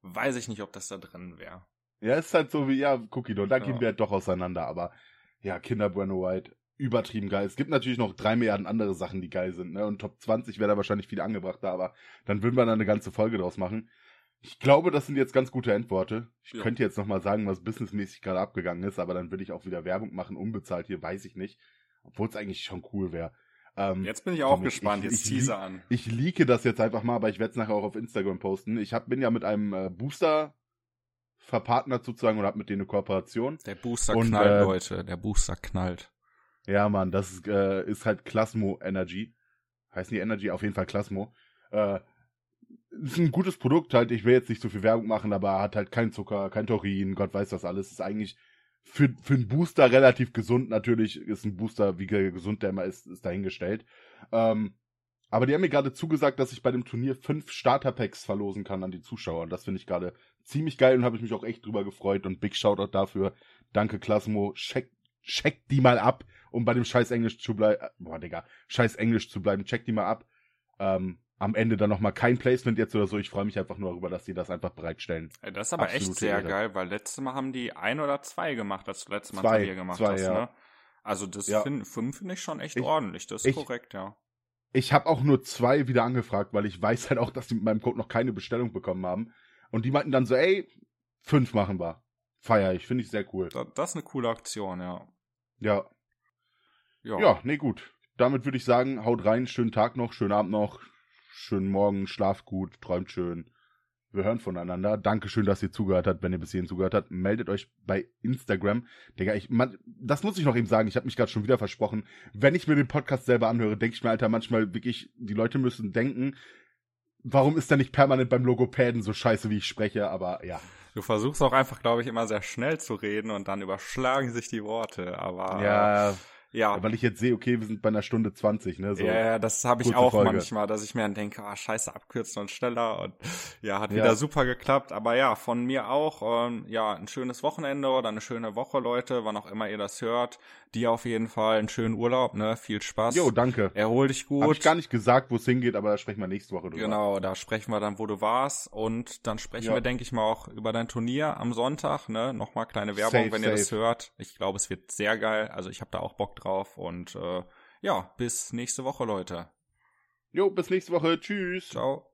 weiß ich nicht, ob das da drin wäre. Ja, ist halt so wie, Cookie Dough, da gehen wir halt doch auseinander, aber ja, Kinder Bueno White, übertrieben geil. Es gibt natürlich noch 3 Milliarden andere Sachen, die geil sind, ne, und Top 20 wäre da wahrscheinlich viel angebrachter, aber dann würden wir da eine ganze Folge draus machen. Ich glaube, das sind jetzt ganz gute Endworte. Ich könnte jetzt nochmal sagen, was businessmäßig gerade abgegangen ist, aber dann würde ich auch wieder Werbung machen, unbezahlt hier, weiß ich nicht, obwohl es eigentlich schon cool wäre. Jetzt bin ich auch gespannt, jetzt tease an. Ich leake das jetzt einfach mal, aber ich werde es nachher auch auf Instagram posten. Ich bin ja mit einem Booster verpartnert sozusagen und hab mit denen eine Kooperation. Der Booster knallt, Leute. Der Booster knallt. Ja, Mann, das ist halt Klasmo Energy. Heißt nicht Energy, auf jeden Fall Klasmo. Ist ein gutes Produkt halt. Ich will jetzt nicht so viel Werbung machen, aber hat halt keinen Zucker, kein Taurin, Gott weiß was alles. Ist eigentlich für einen Booster relativ gesund. Natürlich ist ein Booster, wie gesund der immer ist, dahingestellt. Aber die haben mir gerade zugesagt, dass ich bei dem Turnier 5 Starterpacks verlosen kann an die Zuschauer. Das finde ich gerade ziemlich geil und habe ich mich auch echt drüber gefreut. Und Big Shoutout dafür. Danke, Klasmo. Check die mal ab, um bei dem scheiß Englisch zu bleiben. Boah, Digga. Scheiß Englisch zu bleiben. Check die mal ab. Am Ende dann nochmal kein Placement jetzt oder so. Ich freue mich einfach nur darüber, dass die das einfach bereitstellen. Das ist aber absolute echt sehr Ehre. Geil, weil letztes Mal haben die 1 oder 2 gemacht, das du letztes Mal bei dir gemacht hast. Ja. Ne? Also das finde ich schon echt ordentlich. Das ist korrekt, ja. Ich habe auch nur 2 wieder angefragt, weil ich weiß halt auch, dass die mit meinem Code noch keine Bestellung bekommen haben. Und die meinten dann so, 5 machen wir. Feier ich, finde ich sehr cool. Das ist eine coole Aktion, ja. Ja. Ja, nee, gut. Damit würde ich sagen, haut rein, schönen Tag noch, schönen Abend noch, schönen Morgen, schlaft gut, träumt schön. Wir hören voneinander. Dankeschön, dass ihr zugehört habt, wenn ihr bis hierhin zugehört habt. Meldet euch bei Instagram. Digga, das muss ich noch eben sagen, ich habe mich gerade schon wieder versprochen. Wenn ich mir den Podcast selber anhöre, denke ich mir, Alter, manchmal wirklich, die Leute müssen denken, warum ist der nicht permanent beim Logopäden so scheiße, wie ich spreche, aber ja. Du versuchst auch einfach, glaube ich, immer sehr schnell zu reden und dann überschlagen sich die Worte, aber... Ja. Weil ich jetzt sehe, okay, wir sind bei einer Stunde 20, ne? So das habe ich auch manchmal, dass ich mir dann denke, scheiße, abkürzen und schneller und hat wieder super geklappt. Aber ja, von mir auch, ein schönes Wochenende oder eine schöne Woche, Leute, wann auch immer ihr das hört. Dir auf jeden Fall einen schönen Urlaub, ne? Viel Spaß. Jo, danke. Erhol dich gut. Hab ich gar nicht gesagt, wo es hingeht, aber da sprechen wir nächste Woche drüber. Genau, da sprechen wir dann, wo du warst und dann sprechen wir, denke ich mal, auch über dein Turnier am Sonntag, ne? Nochmal kleine Werbung, wenn ihr das hört. Ich glaube, es wird sehr geil, also ich habe da auch Bock drauf und bis nächste Woche, Leute. Jo, bis nächste Woche. Tschüss. Ciao.